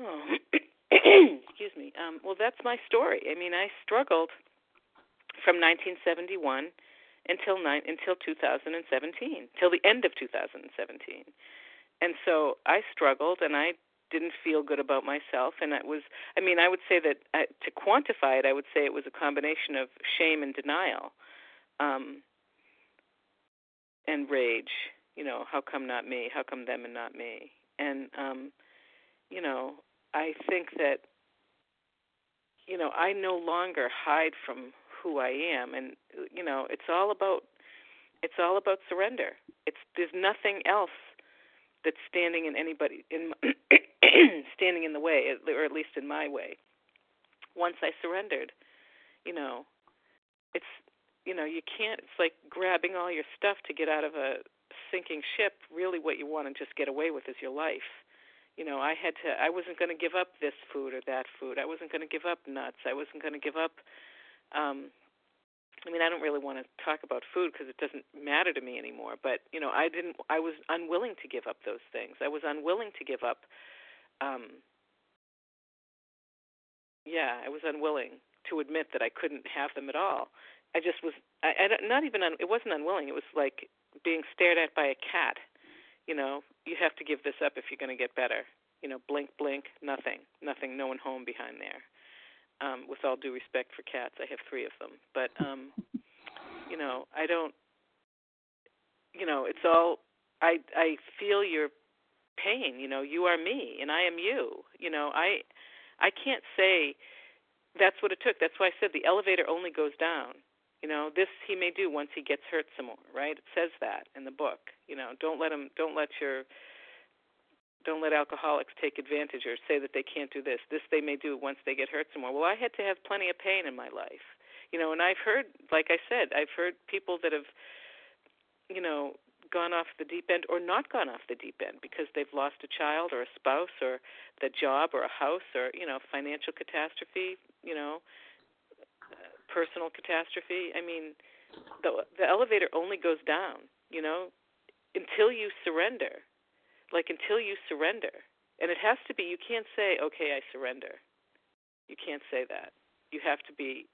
Oh, excuse me. Well, that's my story. I mean, I struggled from 1971 until 2017, till the end of 2017. And so I struggled, and I didn't feel good about myself. And it was, I mean, I would say that to quantify it, I would say it was a combination of shame and denial, and rage. You know, how come not me? How come them and not me? And, you know, I think that, you know, I no longer hide from who I am. And, you know, it's all about surrender. There's nothing else that's standing in anybody, standing in the way, or at least in my way. Once I surrendered, you know, it's, you know, you can't, it's like grabbing all your stuff to get out of a sinking ship. Really what you want to just get away with is your life. You know, I wasn't going to give up this food or that food. I wasn't going to give up nuts. I wasn't going to give up, I mean, I don't really want to talk about food because it doesn't matter to me anymore, but, you know, I was unwilling to give up those things. I was unwilling to give up, I was unwilling to admit that I couldn't have them at all. I just was, it wasn't unwilling. It was like being stared at by a cat. You know, you have to give this up if you're going to get better. You know, blink, blink, nothing, no one home behind there. With all due respect for cats, I have 3 of them. But, you know, I don't, you know, it's all, I feel your pain. You know, you are me and I am you. You know, I can't say that's what it took. That's why I said the elevator only goes down. You know, this he may do once he gets hurt some more, right? It says that in the book. You know, don't let alcoholics take advantage or say that they can't do this. This they may do once they get hurt some more. Well, I had to have plenty of pain in my life. You know, and I've heard, like I said, I've heard people that have, you know, gone off the deep end or not gone off the deep end because they've lost a child or a spouse or the job or a house or, you know, financial catastrophe, you know, personal catastrophe. I mean, the elevator only goes down, you know, until you surrender. And it has to be, you can't say, okay, I surrender. You can't say that. You have to be,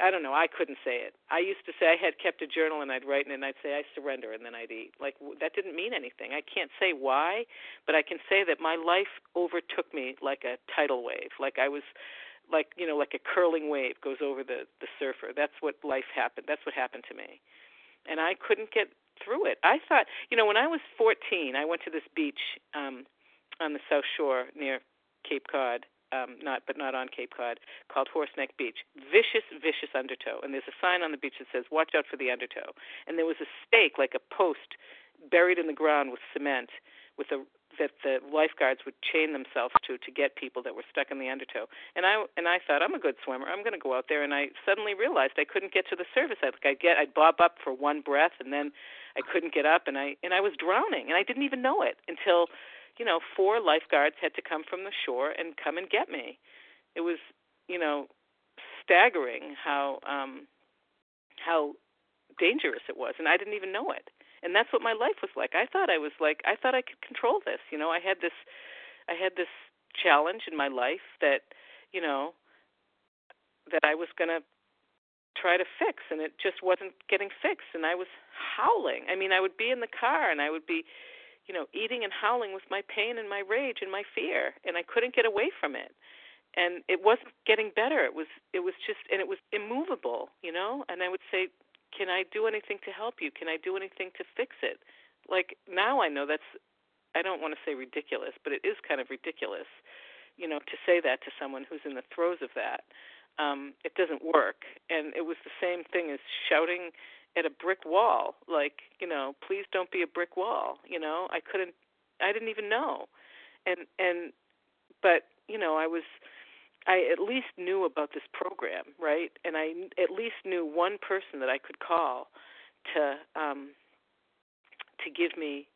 I don't know, I couldn't say it. I used to say I had kept a journal and I'd write in it and I'd say I surrender and then I'd eat. Like, that didn't mean anything. I can't say why, but I can say that my life overtook me like a tidal wave. Like I was, like, you know, like a curling wave goes over the surfer. That's what life happened. That's what happened to me. And I couldn't get through it. I thought, you know, when I was 14, I went to this beach on the South Shore near Cape Cod. Not on Cape Cod, called Horse Neck Beach. Vicious, vicious undertow. And there's a sign on the beach that says, watch out for the undertow. And there was a stake, like a post, buried in the ground with cement that the lifeguards would chain themselves to get people that were stuck in the undertow. And I thought, I'm a good swimmer. I'm going to go out there. And I suddenly realized I couldn't get to the surface. I'd bob up for one breath, and then I couldn't get up, and I was drowning. And I didn't even know it until... you know, 4 lifeguards had to come from the shore and come and get me. It was, you know, staggering how dangerous it was, and I didn't even know it. And that's what my life was like. I thought I could control this. You know, I had this challenge in my life that, you know, that I was going to try to fix, and it just wasn't getting fixed. And I was howling. I mean, I would be in the car, and I would be, you know, eating and howling with my pain and my rage and my fear, and I couldn't get away from it. And it wasn't getting better. It was just, and it was immovable, you know? And I would say, can I do anything to help you? Can I do anything to fix it? Like, now I know that's, I don't want to say ridiculous, but it is kind of ridiculous, you know, to say that to someone who's in the throes of that. It doesn't work. And it was the same thing as shouting at a brick wall, like, you know, please don't be a brick wall, you know, I didn't even know. But, you know, I at least knew about this program, right? And I at least knew one person that I could call to give me,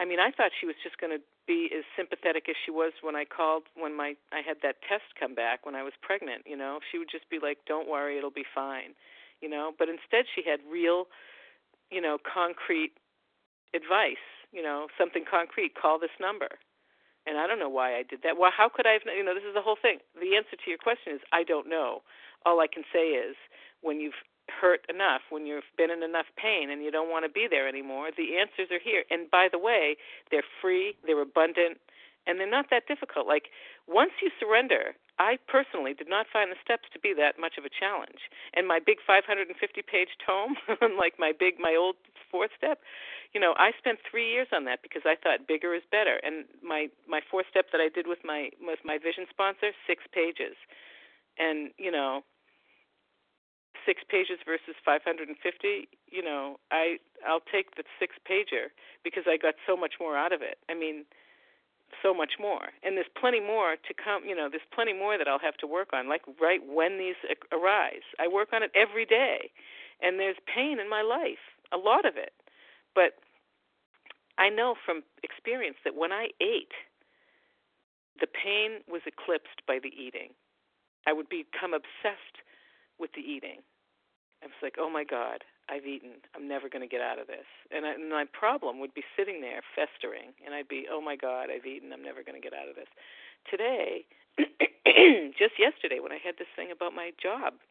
I mean, I thought she was just going to be as sympathetic as she was when I called, I had that test come back when I was pregnant, you know, she would just be like, don't worry, it'll be fine. You know, but instead she had real, you know, concrete advice you know, something concrete, call this number. And I don't know why I did that. Well, how could I have, you know, this is the whole thing. The answer to your question is I don't know. All I can say is when you've hurt enough, when you've been in enough pain and you don't want to be there anymore, the answers are here. And by the way, they're free, they're abundant, and they're not that difficult. Like, once you surrender, I personally did not find the steps to be that much of a challenge. And my big 550-page tome, like my old fourth step, you know, I spent 3 years on that because I thought bigger is better. And my fourth step that I did with my vision sponsor, 6 pages. And, you know, 6 pages versus 550, you know, I'll take the 6-pager because I got so much more out of it. I mean, so much more. And there's plenty more to come, you know, there's plenty more that I'll have to work on, like right when these arise. I work on it every day. And there's pain in my life, a lot of it. But I know from experience that when I ate, the pain was eclipsed by the eating. I would become obsessed with the eating. I was like, oh my God, I've eaten. I'm never going to get out of this. And my problem would be sitting there festering, and I'd be, oh, my God, I've eaten. I'm never going to get out of this. Today, just yesterday when I had this thing about my job,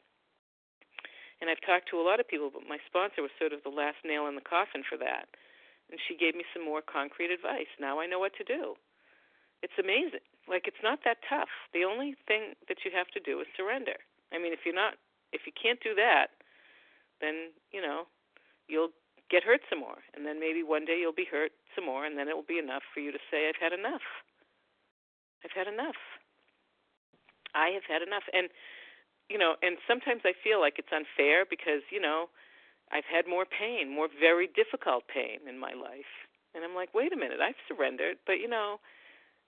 and I've talked to a lot of people, but my sponsor was sort of the last nail in the coffin for that, and she gave me some more concrete advice. Now I know what to do. It's amazing. Like, it's not that tough. The only thing that you have to do is surrender. I mean, if you can't do that, then, you know, you'll get hurt some more. And then maybe one day you'll be hurt some more, and then it will be enough for you to say, I've had enough. I've had enough. I have had enough. And, you know, and sometimes I feel like it's unfair because, you know, I've had more pain, more very difficult pain in my life. And I'm like, wait a minute, I've surrendered. But, you know,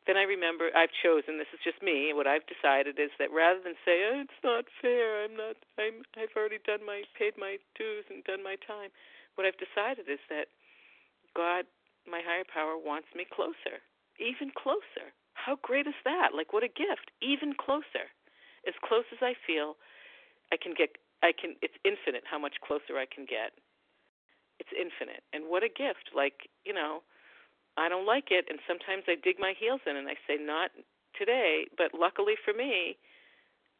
then I remember I've chosen, this is just me, what I've decided is that rather than say, oh, it's not fair, I've already paid my dues and done my time, what I've decided is that God, my higher power, wants me closer, even closer. How great is that? Like, what a gift, even closer. As close as I feel, it's infinite how much closer I can get. It's infinite. And what a gift, like, you know, I don't like it, and sometimes I dig my heels in and I say, not today, but luckily for me,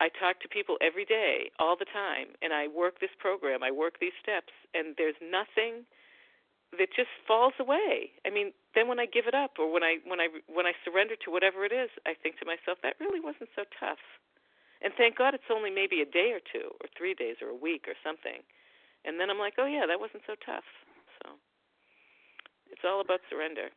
I talk to people every day, all the time, and I work this program, I work these steps, and there's nothing that just falls away. I mean, then when I give it up or when I surrender to whatever it is, I think to myself, that really wasn't so tough. And thank God it's only maybe a day or two or 3 days or a week or something. And then I'm like, oh, yeah, that wasn't so tough. So it's all about surrender.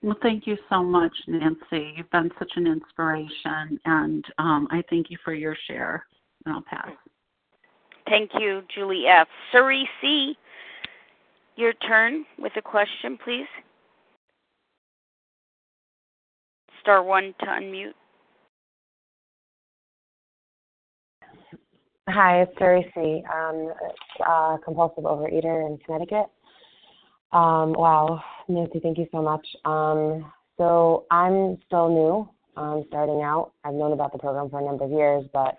Well, thank you so much, Nancy. You've been such an inspiration, and I thank you for your share. And I'll pass. Thank you, Julie F. Suri C., your turn with a question, please. Star 1 to unmute. Hi, it's Suri C., compulsive overeater in Connecticut. Wow, Nancy, thank you so much. So I'm still new, starting out. I've known about the program for a number of years, but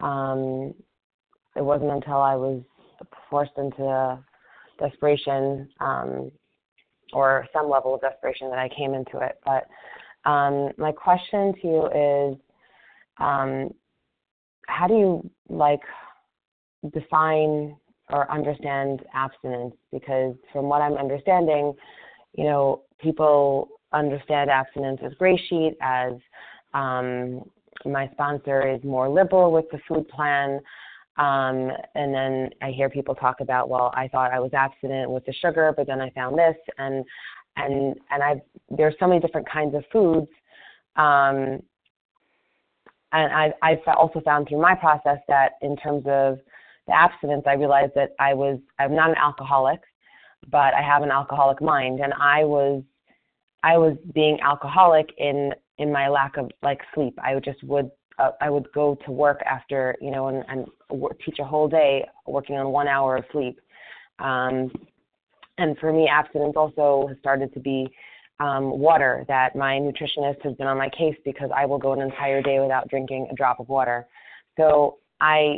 it wasn't until I was forced into desperation or some level of desperation that I came into it. But my question to you is, how do you, like, define or understand abstinence? Because from what I'm understanding, you know, people understand abstinence as gray sheet, as my sponsor is more liberal with the food plan. And then I hear people talk about, well, I thought I was abstinent with the sugar, but then I found this. And there's so many different kinds of foods. And I've also found through my process that in terms of the abstinence, I realized that I'm not an alcoholic, but I have an alcoholic mind, and I was being alcoholic in my lack of, like, sleep. I would go to work after, you know, and teach a whole day working on 1 hour of sleep. And for me, abstinence also has started to be water, that my nutritionist has been on my case because I will go an entire day without drinking a drop of water. So how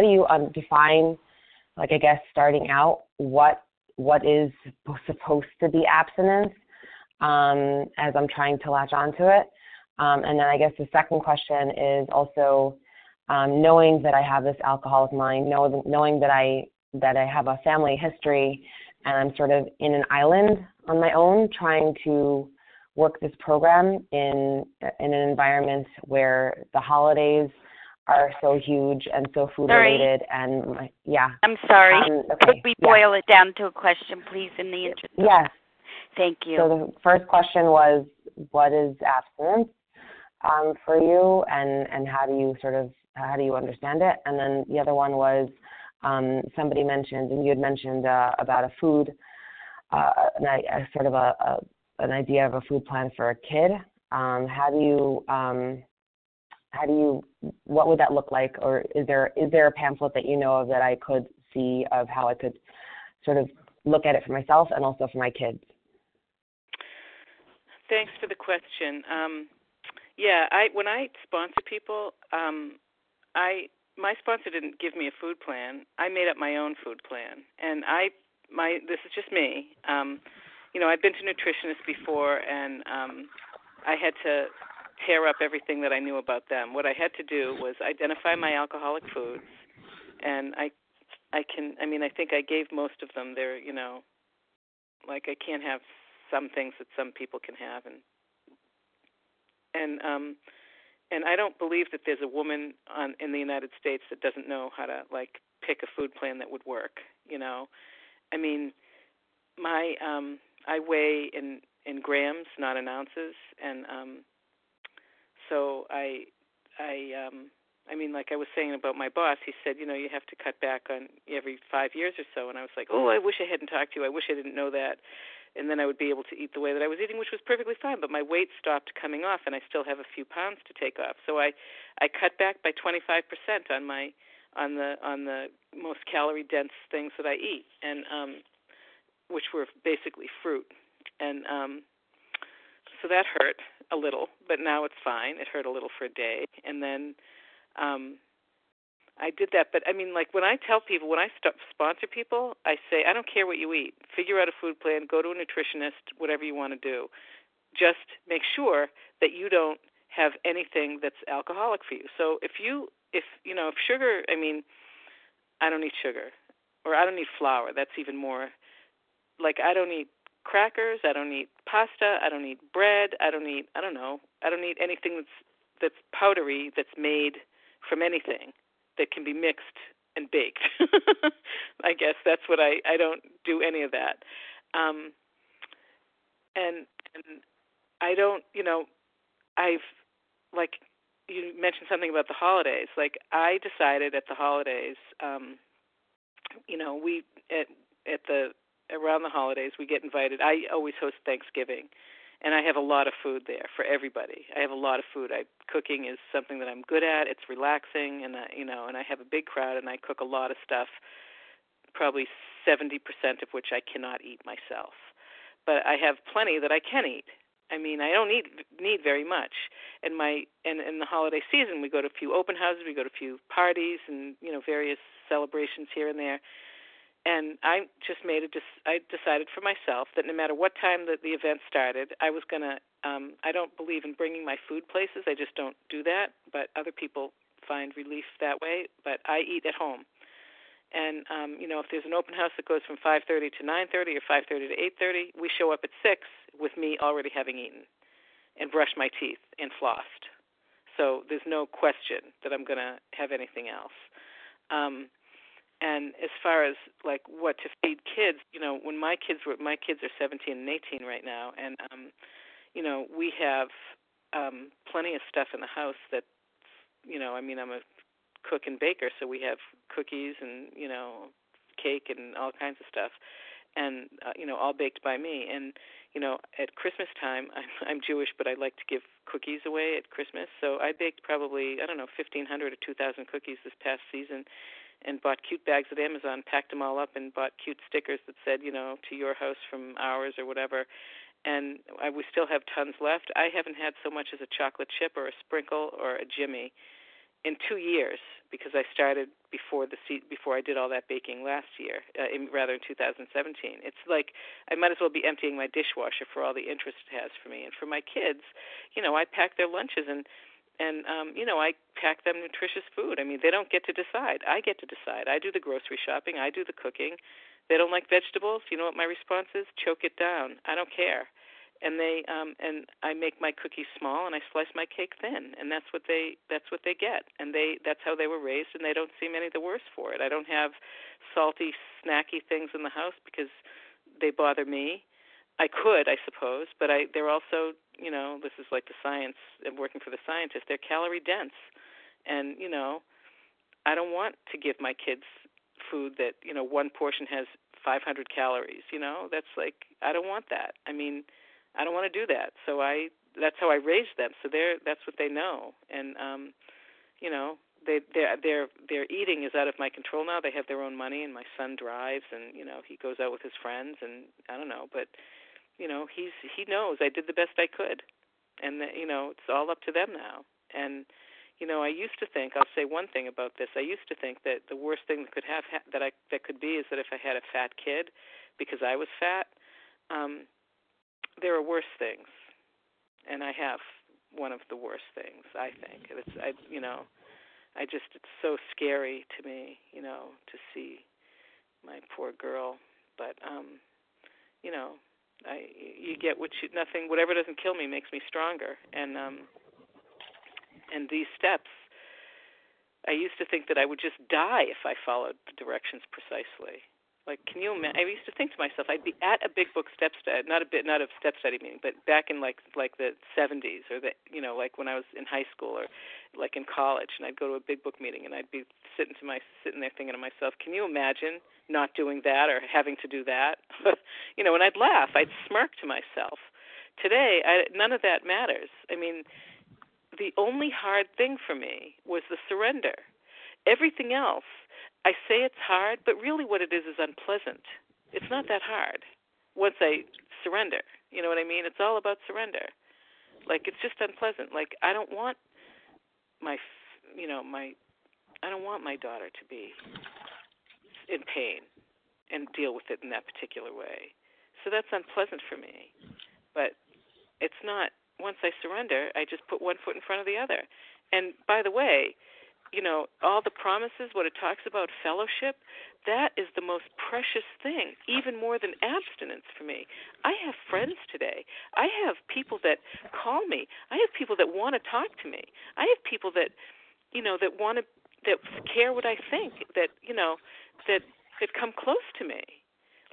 do you define, like, I guess, starting out, what what is supposed to be abstinence as I'm trying to latch onto it. And then I guess the second question is also knowing that I have this alcoholic mind, knowing that I have a family history, and I'm sort of in an island on my own trying to work this program in an environment where the holidays are so huge and so food related, and yeah. I'm sorry. Okay. Could we boil it down to a question, please, in the interest of that? Thank you. So the first question was, what is abstinence for you, and how do you understand it? And then the other one was somebody mentioned, and you had mentioned about a food, an idea of a food plan for a kid. What would that look like? Or is there a pamphlet that you know of that I could see of how I could sort of look at it for myself and also for my kids? Thanks for the question. When I sponsor people, my sponsor didn't give me a food plan. I made up my own food plan, and this is just me. I've been to nutritionists before, and I had to tear up everything that I knew about them. What I had to do was identify my alcoholic foods, and I think I gave most of them their, like I can't have some things that some people can have, and I don't believe that there's a woman in the United States that doesn't know how to pick a food plan that would work. I weigh in grams, not in ounces, and so I was saying about my boss, he said, you have to cut back on every 5 years or so, and I was like, oh, I wish I hadn't talked to you. I wish I didn't know that, and then I would be able to eat the way that I was eating, which was perfectly fine, but my weight stopped coming off, and I still have a few pounds to take off. So I cut back by 25% on the most calorie dense things that I eat, and which were basically fruit, and so that hurt a little, but now it's fine. It hurt a little for a day, and then I did that. But when I tell people, when I sponsor people, I say, I don't care what you eat. Figure out a food plan. Go to a nutritionist. Whatever you want to do, just make sure that you don't have anything that's alcoholic for you. So if sugar, I don't eat sugar, or I don't eat flour. That's even more. I don't eat crackers, I don't eat pasta, I don't eat bread, I don't eat anything that's powdery, that's made from anything that can be mixed and baked. I guess that's what I don't do any of that. And I don't, you mentioned something about the holidays. I decided at the holidays, we, around the holidays, we get invited. I always host Thanksgiving, and I have a lot of food there for everybody. I have a lot of food. Cooking is something that I'm good at. It's relaxing, and I have a big crowd, and I cook a lot of stuff, probably 70% of which I cannot eat myself. But I have plenty that I can eat. I don't need very much. And in the holiday season, we go to a few open houses, we go to a few parties, and various celebrations here and there. And I decided for myself that no matter what time that the event started, I was going to, I don't believe in bringing my food places. I just don't do that. But other people find relief that way. But I eat at home. And, if there's an open house that goes from 5:30 to 9:30 or 5:30 to 8:30, we show up at 6 with me already having eaten and brushed my teeth and flossed. So there's no question that I'm going to have anything else. And as far as what to feed kids, when my kids are 17 and 18 right now, and we have plenty of stuff in the house that, I'm a cook and baker, so we have cookies and cake and all kinds of stuff, and all baked by me. And at Christmas time, I'm Jewish, but I like to give cookies away at Christmas, so I baked probably 1,500 or 2,000 cookies this past season. And bought cute bags at Amazon, packed them all up, and bought cute stickers that said, to your house from ours or whatever. And we still have tons left. I haven't had so much as a chocolate chip or a sprinkle or a Jimmy in 2 years, because I started before I did all that baking last year, in 2017. It's like I might as well be emptying my dishwasher for all the interest it has for me. And for my kids, you know, I pack their lunches and you know, I pack them nutritious food. I mean, they don't get to decide. I get to decide. I do the grocery shopping. I do the cooking. They don't like vegetables. You know what my response is? Choke it down. I don't care. And they and I make my cookies small and I slice my cake thin, and that's what they get, and that's how they were raised, and they don't seem any the worse for it. I don't have salty, snacky things in the house because they bother me. I could, I suppose, but they're also, you know, this is like the science. I'm working for the scientists. They're calorie dense, and you know, I don't want to give my kids food that, you know, one portion has 500 calories. You know, that's like, I don't want that. I mean, I don't want to do that. So that's how I raised them. So that's what they know. And you know, their eating is out of my control now. They have their own money, and my son drives, and you know, he goes out with his friends, and I don't know, but you know, he knows I did the best I could, and that, you know, it's all up to them now. And you know, I used to think, I'll say one thing about this. I used to think that the worst thing that could be is that if I had a fat kid, because I was fat. There are worse things, and I have one of the worst things, I think. It's so scary to me, you know, to see my poor girl. But, you know, you get whatever doesn't kill me makes me stronger. And these steps, I used to think that I would just die if I followed the directions precisely. Like, can you imagine? I used to think to myself, I'd be at a Big Book step study, not a step study meeting, but back in like the 70s, or the, you know, like when I was in high school or like in college, and I'd go to a Big Book meeting, and I'd be sitting there thinking to myself, can you imagine not doing that or having to do that? You know, and I'd laugh, I'd smirk to myself. Today, none of that matters. I mean, the only hard thing for me was the surrender. Everything else, I say it's hard, but really what it is unpleasant. It's not that hard once I surrender. You know what I mean? It's all about surrender. Like, it's just unpleasant. Like, I don't want my daughter to be in pain and deal with it in that particular way. So that's unpleasant for me. But it's not, once I surrender, I just put one foot in front of the other. And by the way, you know, all the promises, what it talks about fellowship, that is the most precious thing, even more than abstinence for me. I have friends today. I have people that call me. I have people that want to talk to me. I have people that, you know, that care what I think, that, you know, that come close to me.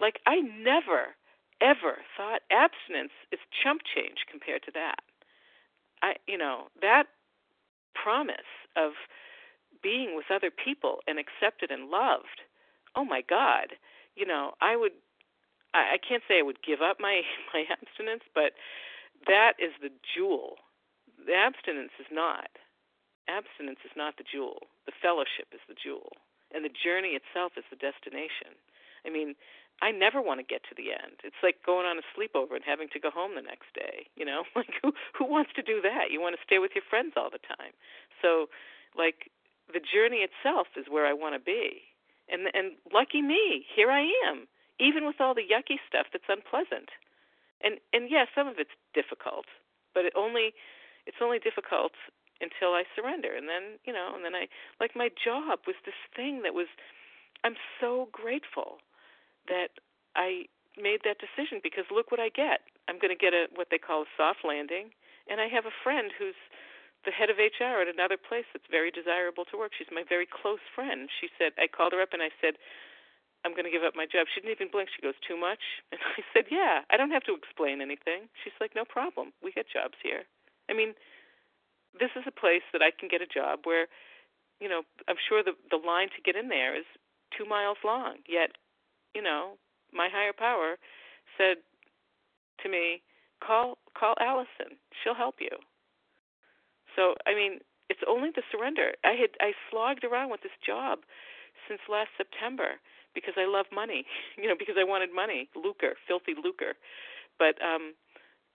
Like, I never, ever thought abstinence is chump change compared to that. You know, that promise of being with other people and accepted and loved. Oh my God! You know, I can't say I would give up my abstinence, but that is the jewel. The abstinence is not. Abstinence is not the jewel. The fellowship is the jewel, and the journey itself is the destination. I mean, I never want to get to the end. It's like going on a sleepover and having to go home the next day. You know, like who wants to do that? You want to stay with your friends all the time. So, like, the journey itself is where I want to be. And lucky me, here I am, even with all the yucky stuff that's unpleasant. And yeah, some of it's difficult, but it's only difficult until I surrender. And then, you know, and then I, like, my job was this thing that was, I'm so grateful that I made that decision, because look what I get. I'm going to get what they call a soft landing. And I have a friend who's the head of HR at another place that's very desirable to work. She's my very close friend. She said, I called her up and I said, I'm going to give up my job. She didn't even blink. She goes, too much? And I said, yeah, I don't have to explain anything. She's like, no problem. We get jobs here. I mean, this is a place that I can get a job where, you know, I'm sure the line to get in there is 2 miles long. Yet, you know, my higher power said to me, call Allison. She'll help you. So, I mean, it's only the surrender. I slogged around with this job since last September because I love money, you know, because I wanted money, lucre, filthy lucre. But,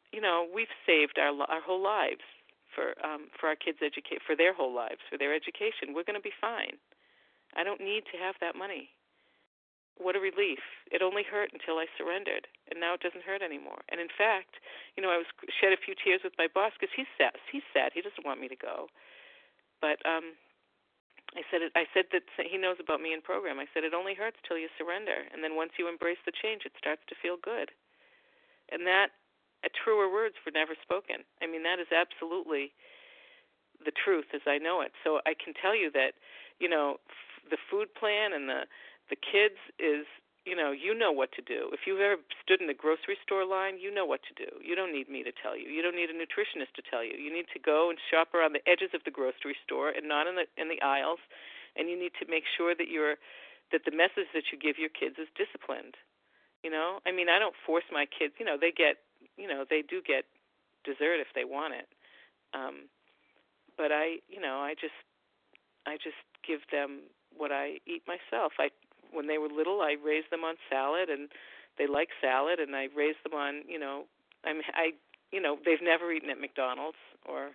you know, we've saved our whole lives for our kids' for their whole lives, for their education. We're going to be fine. I don't need to have that money. What a relief. It only hurt until I surrendered, and now it doesn't hurt anymore. And in fact, you know, I was shed a few tears with my boss because he's sad. He doesn't want me to go. But I said that he knows about me in program. I said, it only hurts till you surrender. And then once you embrace the change, it starts to feel good. And that, truer words were never spoken. I mean, that is absolutely the truth as I know it. So I can tell you that, you know, the food plan and the kids is, you know what to do. If you've ever stood in the grocery store line, you know what to do. You don't need me to tell you. You don't need a nutritionist to tell you. You need to go and shop around the edges of the grocery store and not in the aisles. And you need to make sure that the message that you give your kids is disciplined. You know, I mean, I don't force my kids. You know, they do get dessert if they want it. But I just give them what I eat myself. When they were little, I raised them on salad, and they like salad, and I raised them on, they've never eaten at McDonald's or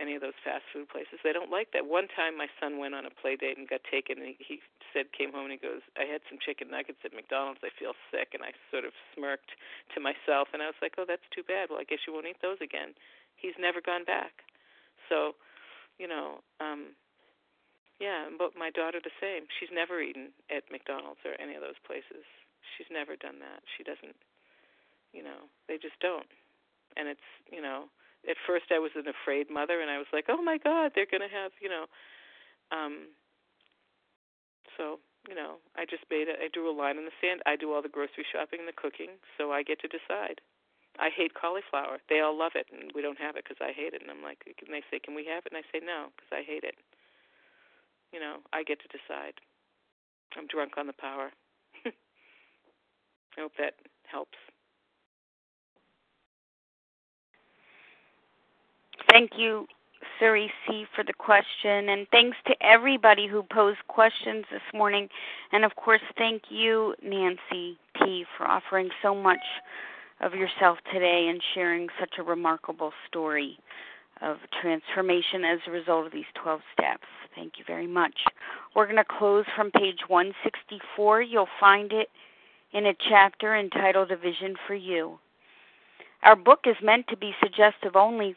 any of those fast food places. They don't like that. One time my son went on a play date and got taken, and he said, came home, and he goes, I had some chicken nuggets at McDonald's. I feel sick, and I sort of smirked to myself, and I was like, oh, that's too bad. Well, I guess you won't eat those again. He's never gone back. So, yeah, but my daughter the same. She's never eaten at McDonald's or any of those places. She's never done that. She doesn't, they just don't. And it's, at first I was an afraid mother, and I was like, oh, my God, they're going to have, I drew a line in the sand. I do all the grocery shopping and the cooking, so I get to decide. I hate cauliflower. They all love it, and we don't have it because I hate it. And I'm like, and they say, can we have it? And I say, no, because I hate it. I get to decide. I'm drunk on the power. I hope that helps. Thank you, Suri C., for the question, and thanks to everybody who posed questions this morning. And, of course, thank you, Nancy P., for offering so much of yourself today and sharing such a remarkable story of transformation as a result of these 12 steps. Thank you very much. We're going to close from page 164. You'll find it in a chapter entitled A Vision for You. Our book is meant to be suggestive only.